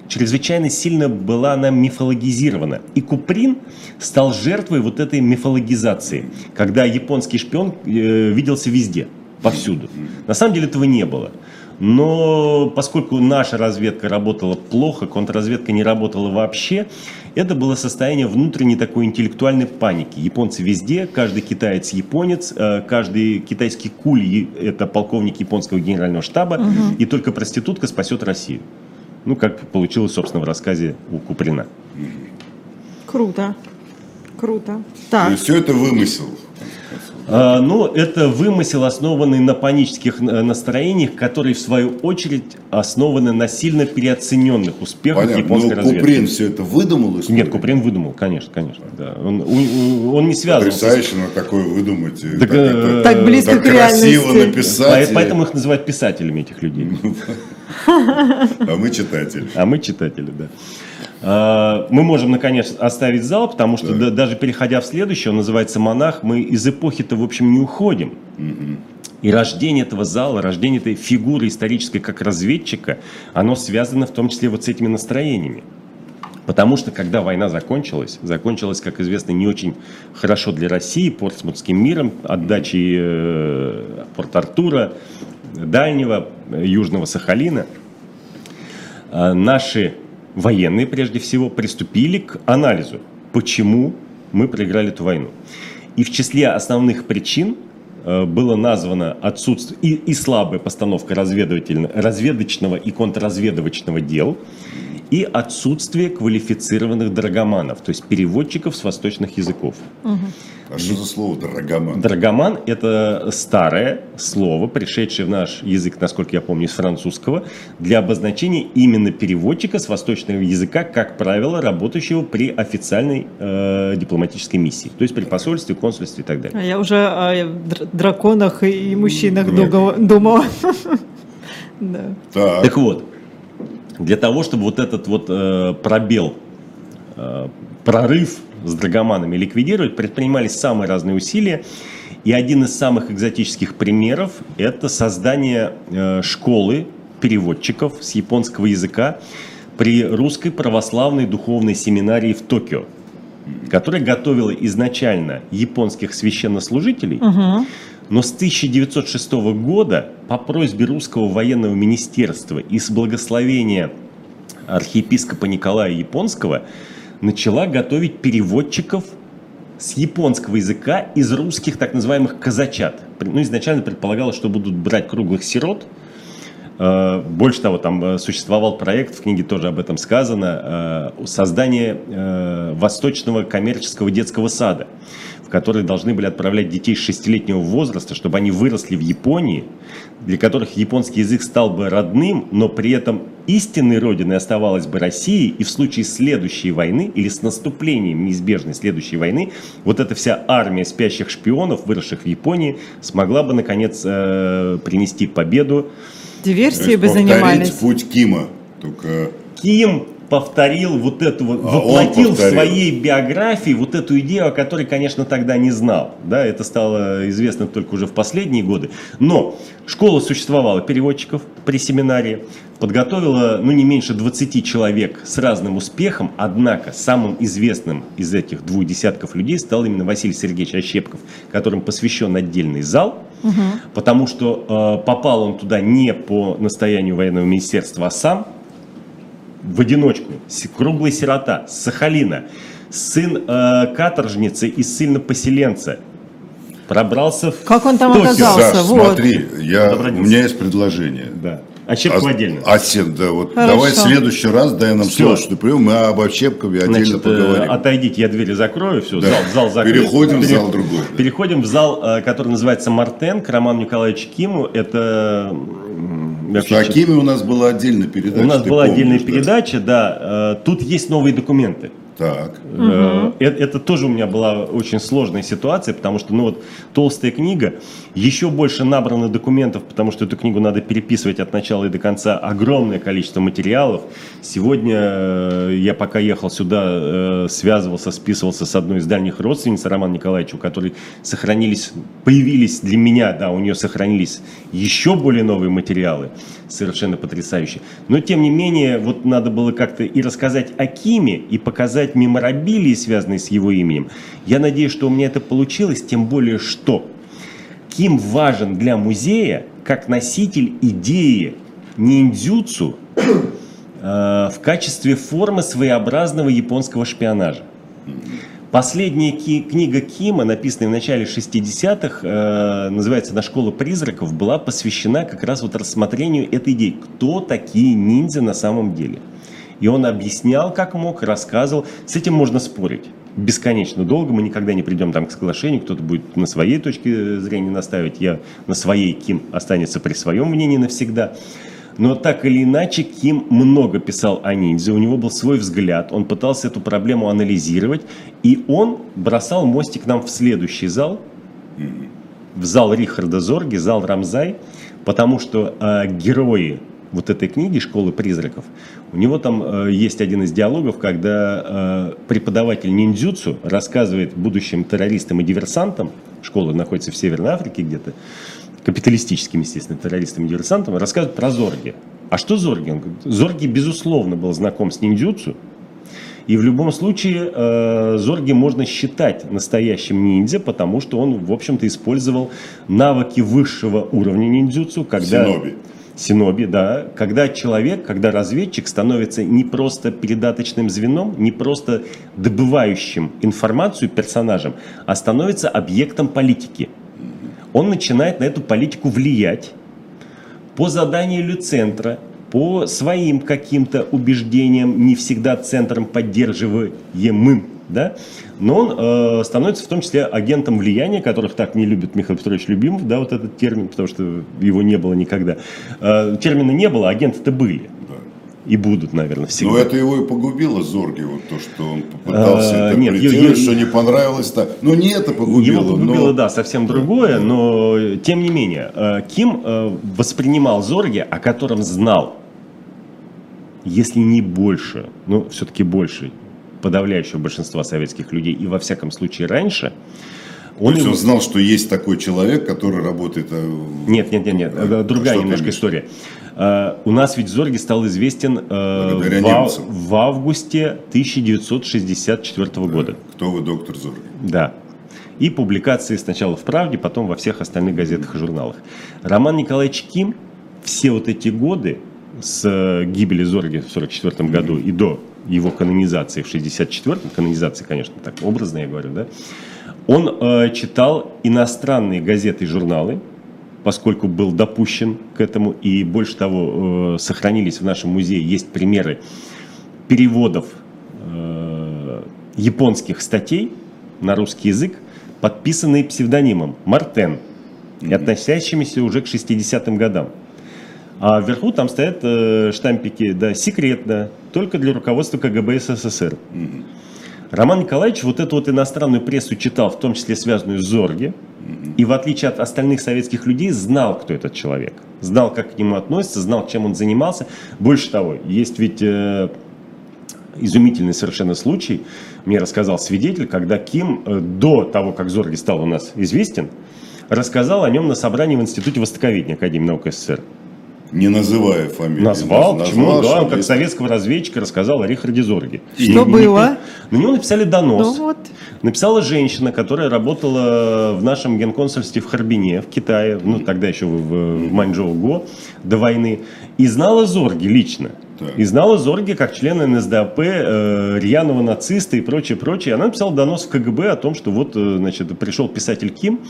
чрезвычайно сильно была она мифологизирована. И Куприн стал жертвой вот этой мифологизации, когда японский шпион э, виделся везде, повсюду. На самом деле этого не было. Но поскольку наша разведка работала плохо, контрразведка не работала вообще, это было состояние внутренней такой интеллектуальной паники. Японцы везде, каждый китаец японец, каждый китайский кули это полковник японского генерального штаба, угу. и только проститутка спасет Россию. Ну, как получилось, собственно, в рассказе у Куприна. Круто. Круто. Так. И все это вымысел. Но это вымысел, основанный на панических настроениях, которые, в свою очередь, основаны на сильно переоцененных успехах Понятно. японской ну, разведки. Куприн все это выдумал? Историю? Нет, Куприн выдумал, конечно, конечно. Да. Он, он не связан. Потрясающе на такое выдумать. Так, так, это, так близко так к красиво написать. Поэтому их называют писателями, этих людей. А мы читатели. А мы читатели, да. Мы можем, наконец, оставить зал, потому что да. даже переходя в следующий, он называется «Монах», мы из эпохи-то, в общем, не уходим. Mm-hmm. И рождение этого зала, рождение этой фигуры исторической как разведчика, оно связано в том числе вот с этими настроениями. Потому что, когда война закончилась, закончилась, как известно, не очень хорошо для России, Портсмутским миром, отдачей э, Порт-Артура, Дальнего, Южного Сахалина, э, наши... военные, прежде всего, приступили к анализу, почему мы проиграли эту войну. И в числе основных причин было названо отсутствие и, и слабая постановка разведочного и контрразведывательного дел, и отсутствие квалифицированных драгоманов, то есть переводчиков с восточных языков. Угу. А что за слово «драгоман»? Драгоман – это старое слово, пришедшее в наш язык, насколько я помню, из французского, для обозначения именно переводчика с восточного языка, как правило, работающего при официальной э, дипломатической миссии, то есть при посольстве, консульстве и так далее. А я уже о драконах и мужчинах думала. Так вот, для того, чтобы вот этот вот пробел, прорыв, с драгоманами ликвидировать, предпринимались самые разные усилия. И один из самых экзотических примеров – это создание э, школы переводчиков с японского языка при Русской православной духовной семинарии в Токио, которая готовила изначально японских священнослужителей, угу. но с тысяча девятьсот шестого года по просьбе Русского военного министерства и с благословения архиепископа Николая Японского начала готовить переводчиков с японского языка из русских так называемых казачат. Ну, изначально предполагалось, что будут брать круглых сирот. Больше того, там существовал проект, в книге тоже об этом сказано, создание восточного коммерческого детского сада, в который должны были отправлять детей с шестилетнего возраста, чтобы они выросли в Японии, для которых японский язык стал бы родным, но при этом истинной родиной оставалась бы Россия, и в случае следующей войны, или с наступлением неизбежной следующей войны, вот эта вся армия спящих шпионов, выросших в Японии, смогла бы, наконец, принести победу. Диверсии бы занимались. Путь Кима. Только... Ким повторил вот эту, а воплотил в своей биографии вот эту идею, о которой, конечно, тогда не знал. Да, это стало известно только уже в последние годы. Но школа существовала переводчиков при семинаре, подготовила ну, не меньше двадцати человек с разным успехом. Однако самым известным из этих двух десятков людей стал именно Василий Сергеевич Ощепков, которым посвящен отдельный зал. Угу. Потому что э, попал он туда не по настоянию военного министерства, а сам в одиночку. Круглый сирота с Сахалина, сын э, каторжницы и ссыльно-поселенца, пробрался в Как он там Токио. оказался? Саш, вот. Смотри, я, у меня есть предложение. Да. Ощепков а, отдельно. А, да, вот. Давай в следующий раз дай нам срочный прием, мы об Ощепкове отдельно Значит, поговорим. Отойдите, я двери закрою, все, да. зал, зал закрыт. Переходим Пере... в зал другой. Да. Переходим в зал, который называется «Мартен», к Роману Николаевичу Киму. Это... О Киме у нас была отдельная передача. У нас была помнишь, отдельная да? передача, да. Тут есть новые документы. Так. Угу. Это, это тоже у меня была очень сложная ситуация, потому что ну, вот, толстая книга, еще больше набрано документов, потому что эту книгу надо переписывать от начала и до конца, огромное количество материалов. Сегодня я пока ехал сюда, связывался, списывался с одной из дальних родственниц, Роман Николаевич, у которой сохранились, появились для меня, да, у нее сохранились еще более новые материалы, совершенно потрясающие. Но тем не менее, вот надо было как-то и рассказать о Киме, и показать меморабилии, связанные с его именем. Я надеюсь, что у меня это получилось, тем более, что Ким важен для музея как носитель идеи ниндзюцу э, в качестве формы своеобразного японского шпионажа. Последняя ки- книга Кима, написанная в начале шестидесятых, э, называется «На школу призраков», была посвящена как раз вот рассмотрению этой идеи. Кто такие ниндзя на самом деле? И он объяснял, как мог, рассказывал. С этим можно спорить. бесконечно долго, мы никогда не придем там к соглашению, кто-то будет на своей точке зрения настаивать, я на своей, Ким останется при своем мнении навсегда. Но так или иначе, Ким много писал о ниндзя, у него был свой взгляд, он пытался эту проблему анализировать, и он бросал мостик нам в следующий зал, в зал Рихарда Зорге, зал Рамзай, потому что э, герои вот этой книги «Школы призраков», у него там э, есть один из диалогов, когда э, преподаватель ниндзюцу рассказывает будущим террористам и диверсантам, школа находится в Северной Африке где-то, капиталистическим, естественно, террористам и диверсантам, рассказывают про Зорге. А что Зорге? Он говорит, Зорге, безусловно, был знаком с ниндзюцу, и в любом случае э, Зорге можно считать настоящим ниндзя, потому что он, в общем-то, использовал навыки высшего уровня ниндзюцу, когда... Синоби. Синоби, да. Когда человек, когда разведчик становится не просто передаточным звеном, не просто добывающим информацию персонажем, а становится объектом политики. Он начинает на эту политику влиять по заданию Люцентра, по своим каким-то убеждениям, не всегда центром поддерживаемым, да? Но он э, становится в том числе агентом влияния, которых так не любит Михаил Петрович Любимов, да, вот этот термин, потому что его не было никогда. Э, термина не было, агенты-то были. И будут, наверное, всегда. Но это его и погубило, Зорге, вот то, что он попытался интерпретировать, что не понравилось-то. Ну, не это погубило. Его погубило, но... да, совсем другое, но тем не менее. Ким воспринимал Зорге, о котором знал, если не больше, ну, все-таки больше подавляющего большинства советских людей, и во всяком случае раньше... Он, То есть он знал, что есть такой человек, который работает... Нет, нет, нет, нет. Другая немножко история. У нас ведь Зорге стал известен в, в августе тысяча девятьсот шестьдесят четвёртого года. Кто вы, доктор Зорге? Да. И публикации сначала в «Правде», потом во всех остальных газетах и журналах. Роман Николаевич Ким все вот эти годы с гибели Зорге в сорок четвёртом году и до его канонизации в шестьдесят четвёртом, канонизации, конечно, так образно я говорю, да, он э, читал иностранные газеты и журналы, поскольку был допущен к этому, и больше того, э, сохранились в нашем музее, есть примеры переводов э, японских статей на русский язык, подписанные псевдонимом Мартен, и относящимися уже к шестидесятым годам. А вверху там стоят э, штампики, да, секретно, только для руководства КГБ СССР. Mm-hmm. Роман Николаевич вот эту вот иностранную прессу читал, в том числе связанную с Зорге, mm-hmm. и в отличие от остальных советских людей знал, кто этот человек, знал, как к нему относится, знал, чем он занимался. Больше того, есть ведь э, изумительный совершенно случай, мне рассказал свидетель, когда Ким э, до того, как Зорге стал у нас известен, рассказал о нем на собрании в Институте Востоковедения Академии наук СССР. Не называя фамилию. Назвал, почему? Да, он как советского разведчика рассказал о Рихарде Зорге. Что ну, было? На него написали донос. Ну, вот. Написала женщина, которая работала в нашем генконсульстве в Харбине, в Китае, ну тогда еще в, в Маньчжоу-Го, до войны, и знала Зорге лично. Так. И знала Зорге как члена эн эс дэ а пэ, э, рьяного нациста и прочее, прочее. Она написала донос в ка гэ бэ о том, что вот, значит, пришел писатель Ким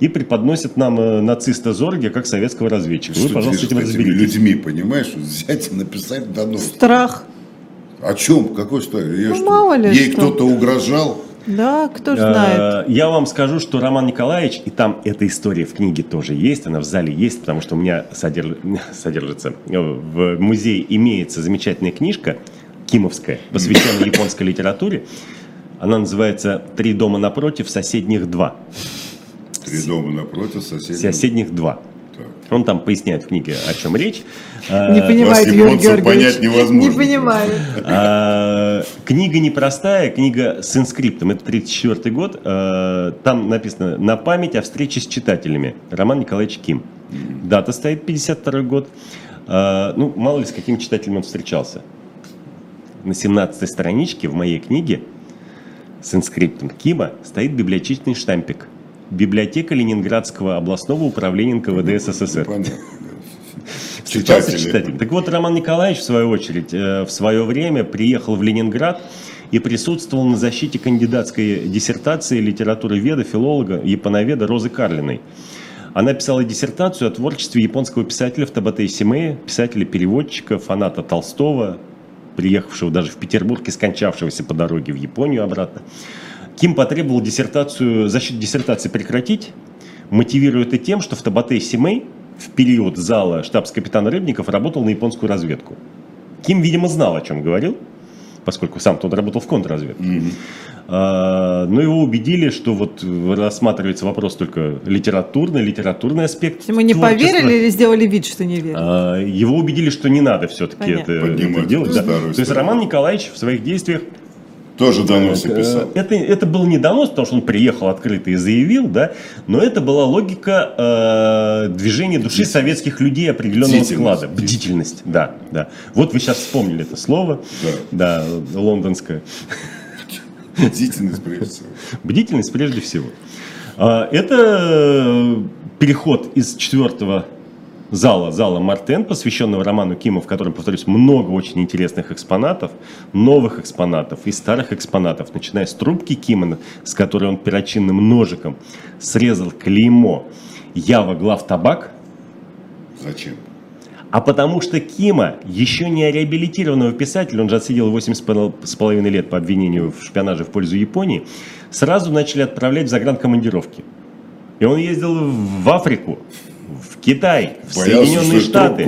и преподносит нам э, нациста Зорге как советского разведчика. Вы, что пожалуйста, с этим разберитесь. Людьми, понимаешь, взять и написать донос. Страх. О чем? Какой страх? Ну, что, мало ли ей что. Кто-то угрожал? Да, кто же знает. Я вам скажу, что Роман Николаевич, и там эта история в книге тоже есть, она в зале есть, потому что у меня содерж... содержится, в музее имеется замечательная книжка кимовская, посвященная японской литературе. Она называется «Три дома напротив, соседних два». «Три дома напротив, соседних, соседних два». Он там поясняет в книге, о чем речь. Не понимает, Юрий Георгиевич. Не понимает. Книга непростая, книга с инскриптом. Это тридцать четвёртый год. Там написано «На память о встрече с читателями». Роман Николаевич Ким. Дата стоит пятьдесят второй год. Ну, мало ли с каким читателем он встречался. На семнадцатой страничке в моей книге с инскриптом Кима стоит библиотечный штампик. Библиотека Ленинградского областного управления эн ка вэ дэ эс эс эс эр. Встречался читатель. Так вот, Роман Николаевич, в свою очередь, в свое время приехал в Ленинград и присутствовал на защите кандидатской диссертации литературоведа, филолога, японоведа Розы Карлиной. Она писала диссертацию о творчестве японского писателя в Табата Симея, писателя-переводчика, фаната Толстого, приехавшего даже в Петербург и скончавшегося по дороге в Японию обратно. Ким потребовал диссертацию, защиту диссертации прекратить, мотивируя это тем, что в Табате Симей в период зала штабс-капитана Рыбников работал на японскую разведку. Ким, видимо, знал, о чем говорил, поскольку сам-то он работал в контрразведке. Mm-hmm. а, но его убедили, что вот рассматривается вопрос только литературный, литературный аспект. Ему не творчества. Поверили или сделали вид, что не верили? А, его убедили, что не надо все-таки это, это делать. Да. То есть Роман Николаевич в своих действиях... Тоже доносы писал. Это, это был не донос, потому что он приехал открыто и заявил, да, но это была логика э, движения души советских людей определенного склада. Бдительность. Да, да. Вот вы сейчас вспомнили это слово, да, да, лондонское. Бдительность прежде всего. Бдительность прежде всего. Это переход из четвертого зала, зала Мартен, посвященного роману Кима, в котором, повторюсь, много очень интересных экспонатов, новых экспонатов и старых экспонатов, начиная с трубки Кима, с которой он перочинным ножиком срезал клеймо «Ява Главтабак». Зачем? А потому что Кима, еще не реабилитированного писателя, он же отсидел восемь с половиной лет по обвинению в шпионаже в пользу Японии, сразу начали отправлять в загранкомандировки. И он ездил в Африку, в Китай, в Боялся, Соединенные Штаты,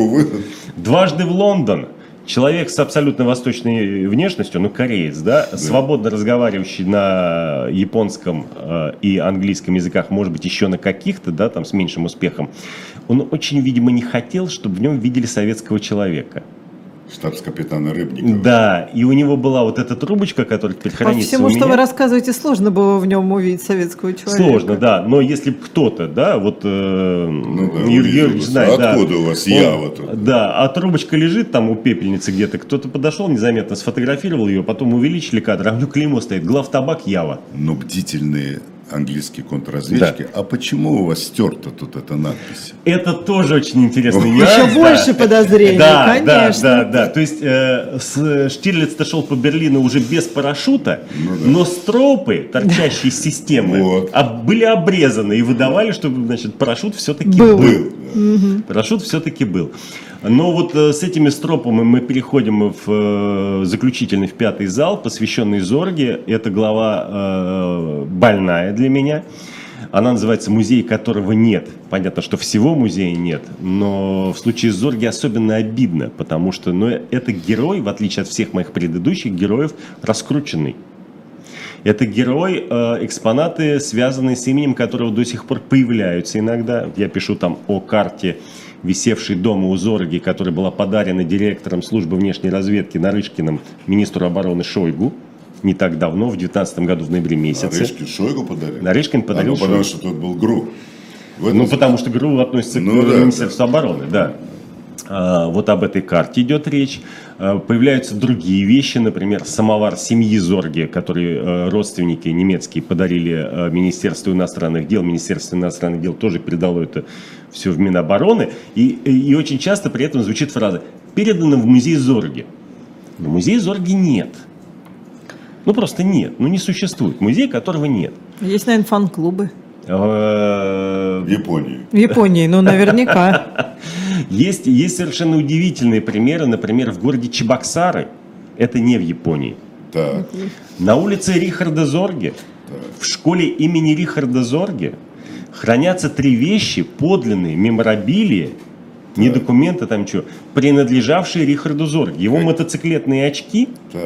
дважды в Лондон. Человек с абсолютно восточной внешностью, ну, кореец, да, да, свободно разговаривающий на японском э, и английском языках, может быть, еще на каких-то, да, там, с меньшим успехом. Он очень, видимо, не хотел, чтобы в нем видели советского человека. Штабс-капитана Рыбникова. Да, и у него была вот эта трубочка, которая теперь хранится. По всему, что вы рассказываете, сложно было в нем увидеть советского человека. Сложно, да, но если бы кто-то, да, вот э, ну, да, Юрий Георгиевич знает, да. Откуда у вас ява тут? Да, а трубочка лежит там у пепельницы где-то, кто-то подошел незаметно, сфотографировал ее, потом увеличили кадр, а у него клеймо стоит «Главтабак Ява». Но бдительные... английские контрразведчики. Да. А почему у вас стерта тут эта надпись? Это тоже очень интересный нюанс. Еще больше подозрений, да, конечно. Да, да, да. То есть э, Штирлиц-то шел по Берлину уже без парашюта, ну, да. но стропы, торчащие из системы, вот. об, были обрезаны и выдавали, чтобы, значит, парашют все-таки был. был. Угу. Парашют все-таки был. Но вот э, с этими стропами мы переходим в э, заключительный, в пятый зал, посвященный Зорге. Это глава э, больная для меня. Она называется «Музей, которого нет». Понятно, что всего музея нет, но в случае с Зорге особенно обидно, потому что, ну, это герой, в отличие от всех моих предыдущих героев, раскрученный. Это герой, э, экспонаты, связанные с именем которого до сих пор появляются иногда. Я пишу там о карте, висевшей дома у Зорге, которая была подарена директором службы внешней разведки Нарышкиным министру обороны Шойгу не так давно, в девятнадцатом году, в ноябре месяце. Нарышкин Шойгу подарил? Нарышкин подарил а, ну, Шойгу. Потому что тот был ГРУ. Ну, потому что ГРУ относится ну, к да, Министерству да. обороны, да. А, вот об этой карте идет речь. А, появляются другие вещи, например, самовар семьи Зорге, который а, родственники немецкие подарили а, Министерству иностранных дел. Министерство иностранных дел тоже передало это все в Минобороны. И, и очень часто при этом звучит фраза «передано в музей Зорге». Но музей Зорге нет. Ну, просто нет. Ну, не существует. Музей, которого нет. Есть, наверное, фан-клубы. В Японии. В Японии, ну, наверняка. Есть, есть совершенно удивительные примеры. Например, в городе Чебоксары. Это не в Японии. Так. На улице Рихарда Зорге, в школе имени Рихарда Зорге, хранятся три вещи, подлинные, меморабилия, не так. документы, там что, принадлежавшие Рихарду Зорге. Его так. мотоциклетные очки, так.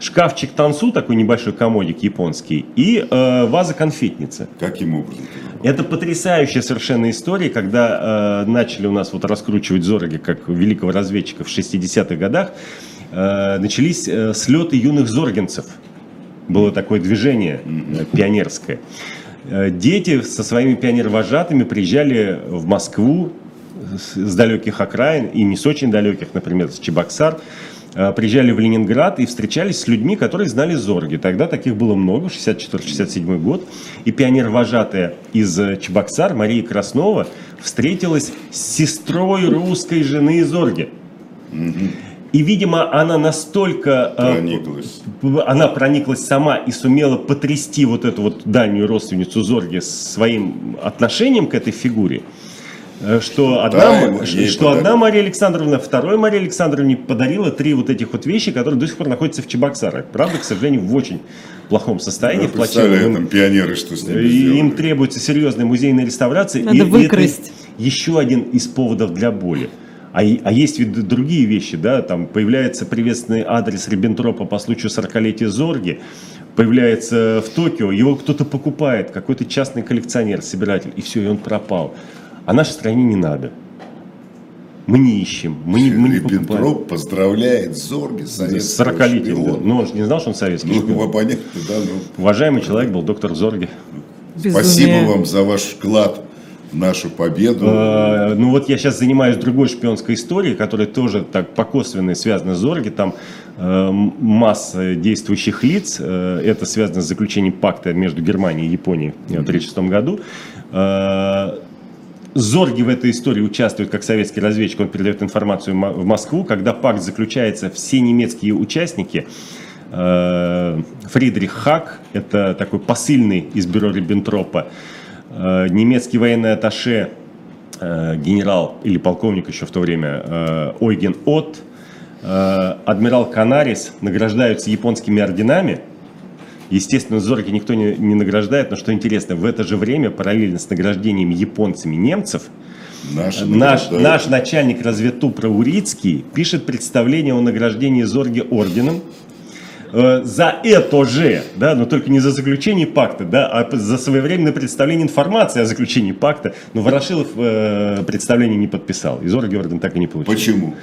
шкафчик тансу, такой небольшой комодик японский, и э, ваза-конфетница. Каким образом? Это потрясающая совершенно история, когда э, начали у нас вот раскручивать Зорге как великого разведчика в шестидесятых годах, э, начались э, слеты юных зоргенцев. Было такое движение э, пионерское. Дети со своими пионер-вожатыми приезжали в Москву с далеких окраин, и не с очень далеких, например, с Чебоксар, приезжали в Ленинград и встречались с людьми, которые знали Зорге. Тогда таких было много, шестьдесят четвёртый — шестьдесят седьмой год. И пионер-вожатая из Чебоксар, Мария Краснова, встретилась с сестрой русской жены Зорге. И, видимо, она настолько... Прониклась. Она прониклась сама и сумела потрясти вот эту вот дальнюю родственницу Зорге своим отношением к этой фигуре, что одна, да, что одна Мария Александровна, второй Мария Александровна подарила три вот этих вот вещи, которые до сих пор находятся в Чебоксарах. Правда, к сожалению, в очень плохом состоянии. Да, представляю, там пионеры что с ними сделали. Им требуется серьезная музейная реставрация. Надо и выкрасть. Это еще один из поводов для боли. А, а есть ведь другие вещи, да, там появляется приветственный адрес Риббентропа по случаю сорокалетия Зорге, появляется в Токио, его кто-то покупает, какой-то частный коллекционер, собиратель, и все, и он пропал. А нашей стране не надо. Мы не ищем, мы не, мы не покупаем. Риббентроп поздравляет Зорге с советским шпионом. Но он же не знал, что он советский шпион. Ну, понятно, да. Ну, уважаемый человек был доктор Зорге. Безумие. Спасибо вам за ваш вклад. Нашу победу. А, ну вот я сейчас занимаюсь другой шпионской историей, которая тоже так по косвенной связана с Зорге. Там э, масса действующих лиц. Э, это связано с заключением пакта между Германией и Японией в тысяча девятьсот тридцать шестом году. Э, Зорге в этой истории участвует как советский разведчик. Он передает информацию в Москву. Когда пакт заключается, все немецкие участники... Э, Фридрих Хак, это такой посыльный из бюро Риббентропа, немецкий военный атташе, генерал или полковник еще в то время, Ойген От, адмирал Канарис награждаются японскими орденами. Естественно, Зорге никто не, не награждает, но что интересно, в это же время, параллельно с награждением японцами немцев, Наши наш, наш начальник разведтупра Урицкий пишет представление о награждении Зорге орденом. За это же, да, но только не за заключение пакта, да, а за своевременное представление информации о заключении пакта. Но Ворошилов э, представление не подписал, и Зорге орден так и не получил. Почему?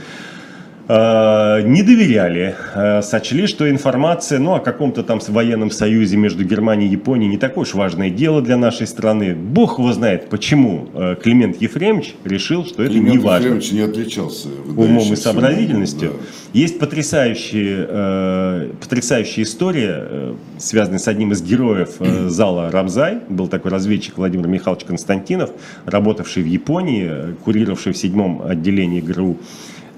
Э, не доверяли, э, сочли, что информация, ну, о каком-то там военном союзе между Германией и Японией не такое уж важное дело для нашей страны. Бог его знает, почему э, Климент Ефремович решил, что это Климент не важно. Климент Ефремович не отличался умом и сообразительностью. Умом, да. Есть потрясающие, э, потрясающая история, э, связанная с одним из героев э, зала «Рамзай». Был такой разведчик Владимир Михайлович Константинов, работавший в Японии, курировавший в седьмом отделении ГРУ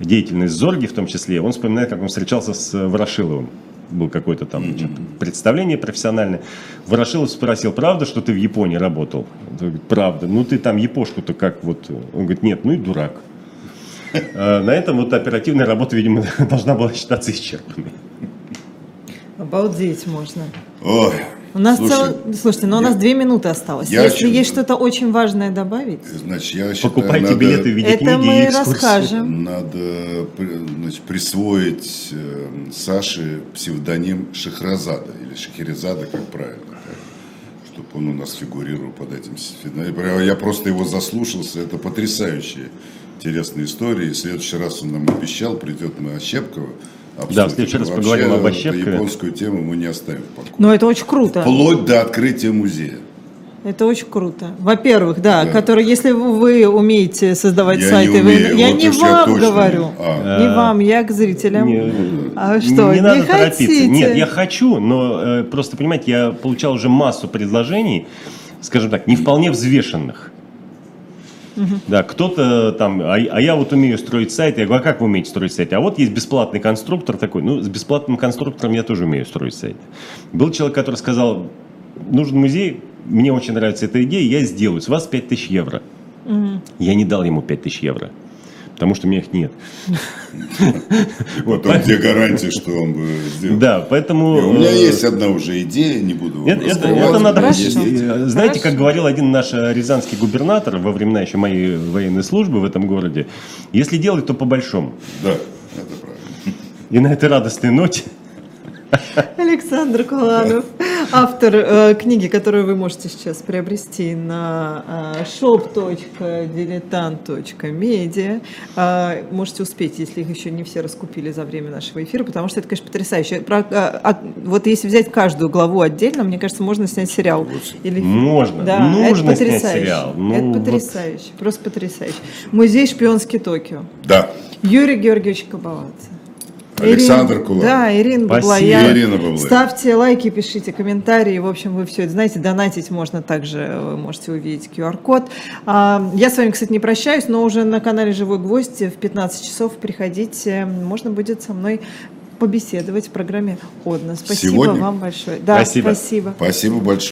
деятельность Зорге в том числе. Он вспоминает, как он встречался с Ворошиловым. Был какое-то там mm-hmm. представление профессиональное. Ворошилов спросил: правда, что ты в Японии работал? Он говорит: правда. Ну ты там япошку-то как вот... Он говорит: нет, ну и дурак. На этом вот оперативная работа, видимо, должна была считаться исчерпанной. Обалдеть можно. Ой. У нас Слушай, цел... Слушайте, но я... у нас две минуты осталось. Я Если считаю... есть что-то очень важное добавить, значит, я считаю, покупайте надо... билеты в виде книги. Это мы расскажем. Надо, значит, присвоить Саше псевдоним Шахразада или Шахерезада, как правильно, чтобы он у нас фигурировал под этим псевдонимом. Я просто его заслушался. Это потрясающая интересная история. И в следующий раз он нам обещал, придет на Ощепкова. Абсолютно. Да, в следующий раз поговорим об Ощепкове. Японскую тему мы не оставим в покое. Но это очень круто. Вплоть до открытия музея. Это очень круто. Во-первых, да, да. Который, если вы умеете создавать я сайты, не умею, вы... я вот не вам я говорю, а. не вам, я к зрителям. Не, а что, не, не надо хотите? торопиться. Нет, я хочу, но э, просто, понимаете, я получал уже массу предложений, скажем так, не вполне взвешенных. Да, кто-то там, а, а я вот умею строить сайты. Я говорю: а как вы умеете строить сайты? А вот есть бесплатный конструктор такой. Ну, с бесплатным конструктором я тоже умею строить сайты. Был человек, который сказал: нужен музей, мне очень нравится эта идея, я сделаю, с вас пять тысяч евро. Mm-hmm. Я не дал ему пять тысяч евро, потому что у меня их нет. Вот где гарантия, что он бы сделал. Да, поэтому... У меня есть одна уже идея, не буду вам рассказывать. Знаете, как говорил один наш рязанский губернатор во времена еще моей военной службы в этом городе: если делать, то по-большому. Да, это правильно. И на этой радостной ноте... Александр Куланов, автор э, книги, которую вы можете сейчас приобрести на э, шоп точка дилетант точка медиа. Э, можете успеть, если их еще не все раскупили за время нашего эфира, потому что это, конечно, потрясающе. Про, а, а, вот если взять каждую главу отдельно, мне кажется, можно снять сериал. Или... Можно, да, нужно снять сериал. Ну, это потрясающе, вот. Просто потрясающе. Музей «Шпионский Токио». Да. Юрий Георгиевич Кобаладзе. Александр Куланов. Да, Ирина Баблоян. Ставьте лайки, пишите комментарии. В общем, вы все это знаете. Донатить можно также. Вы можете увидеть ку ар код. Я с вами, кстати, не прощаюсь, но уже на канале «Живой гвоздь» в пятнадцать часов приходите. Можно будет со мной побеседовать в программе «Одна». Спасибо Сегодня? вам большое. Да, спасибо. Спасибо, спасибо большое.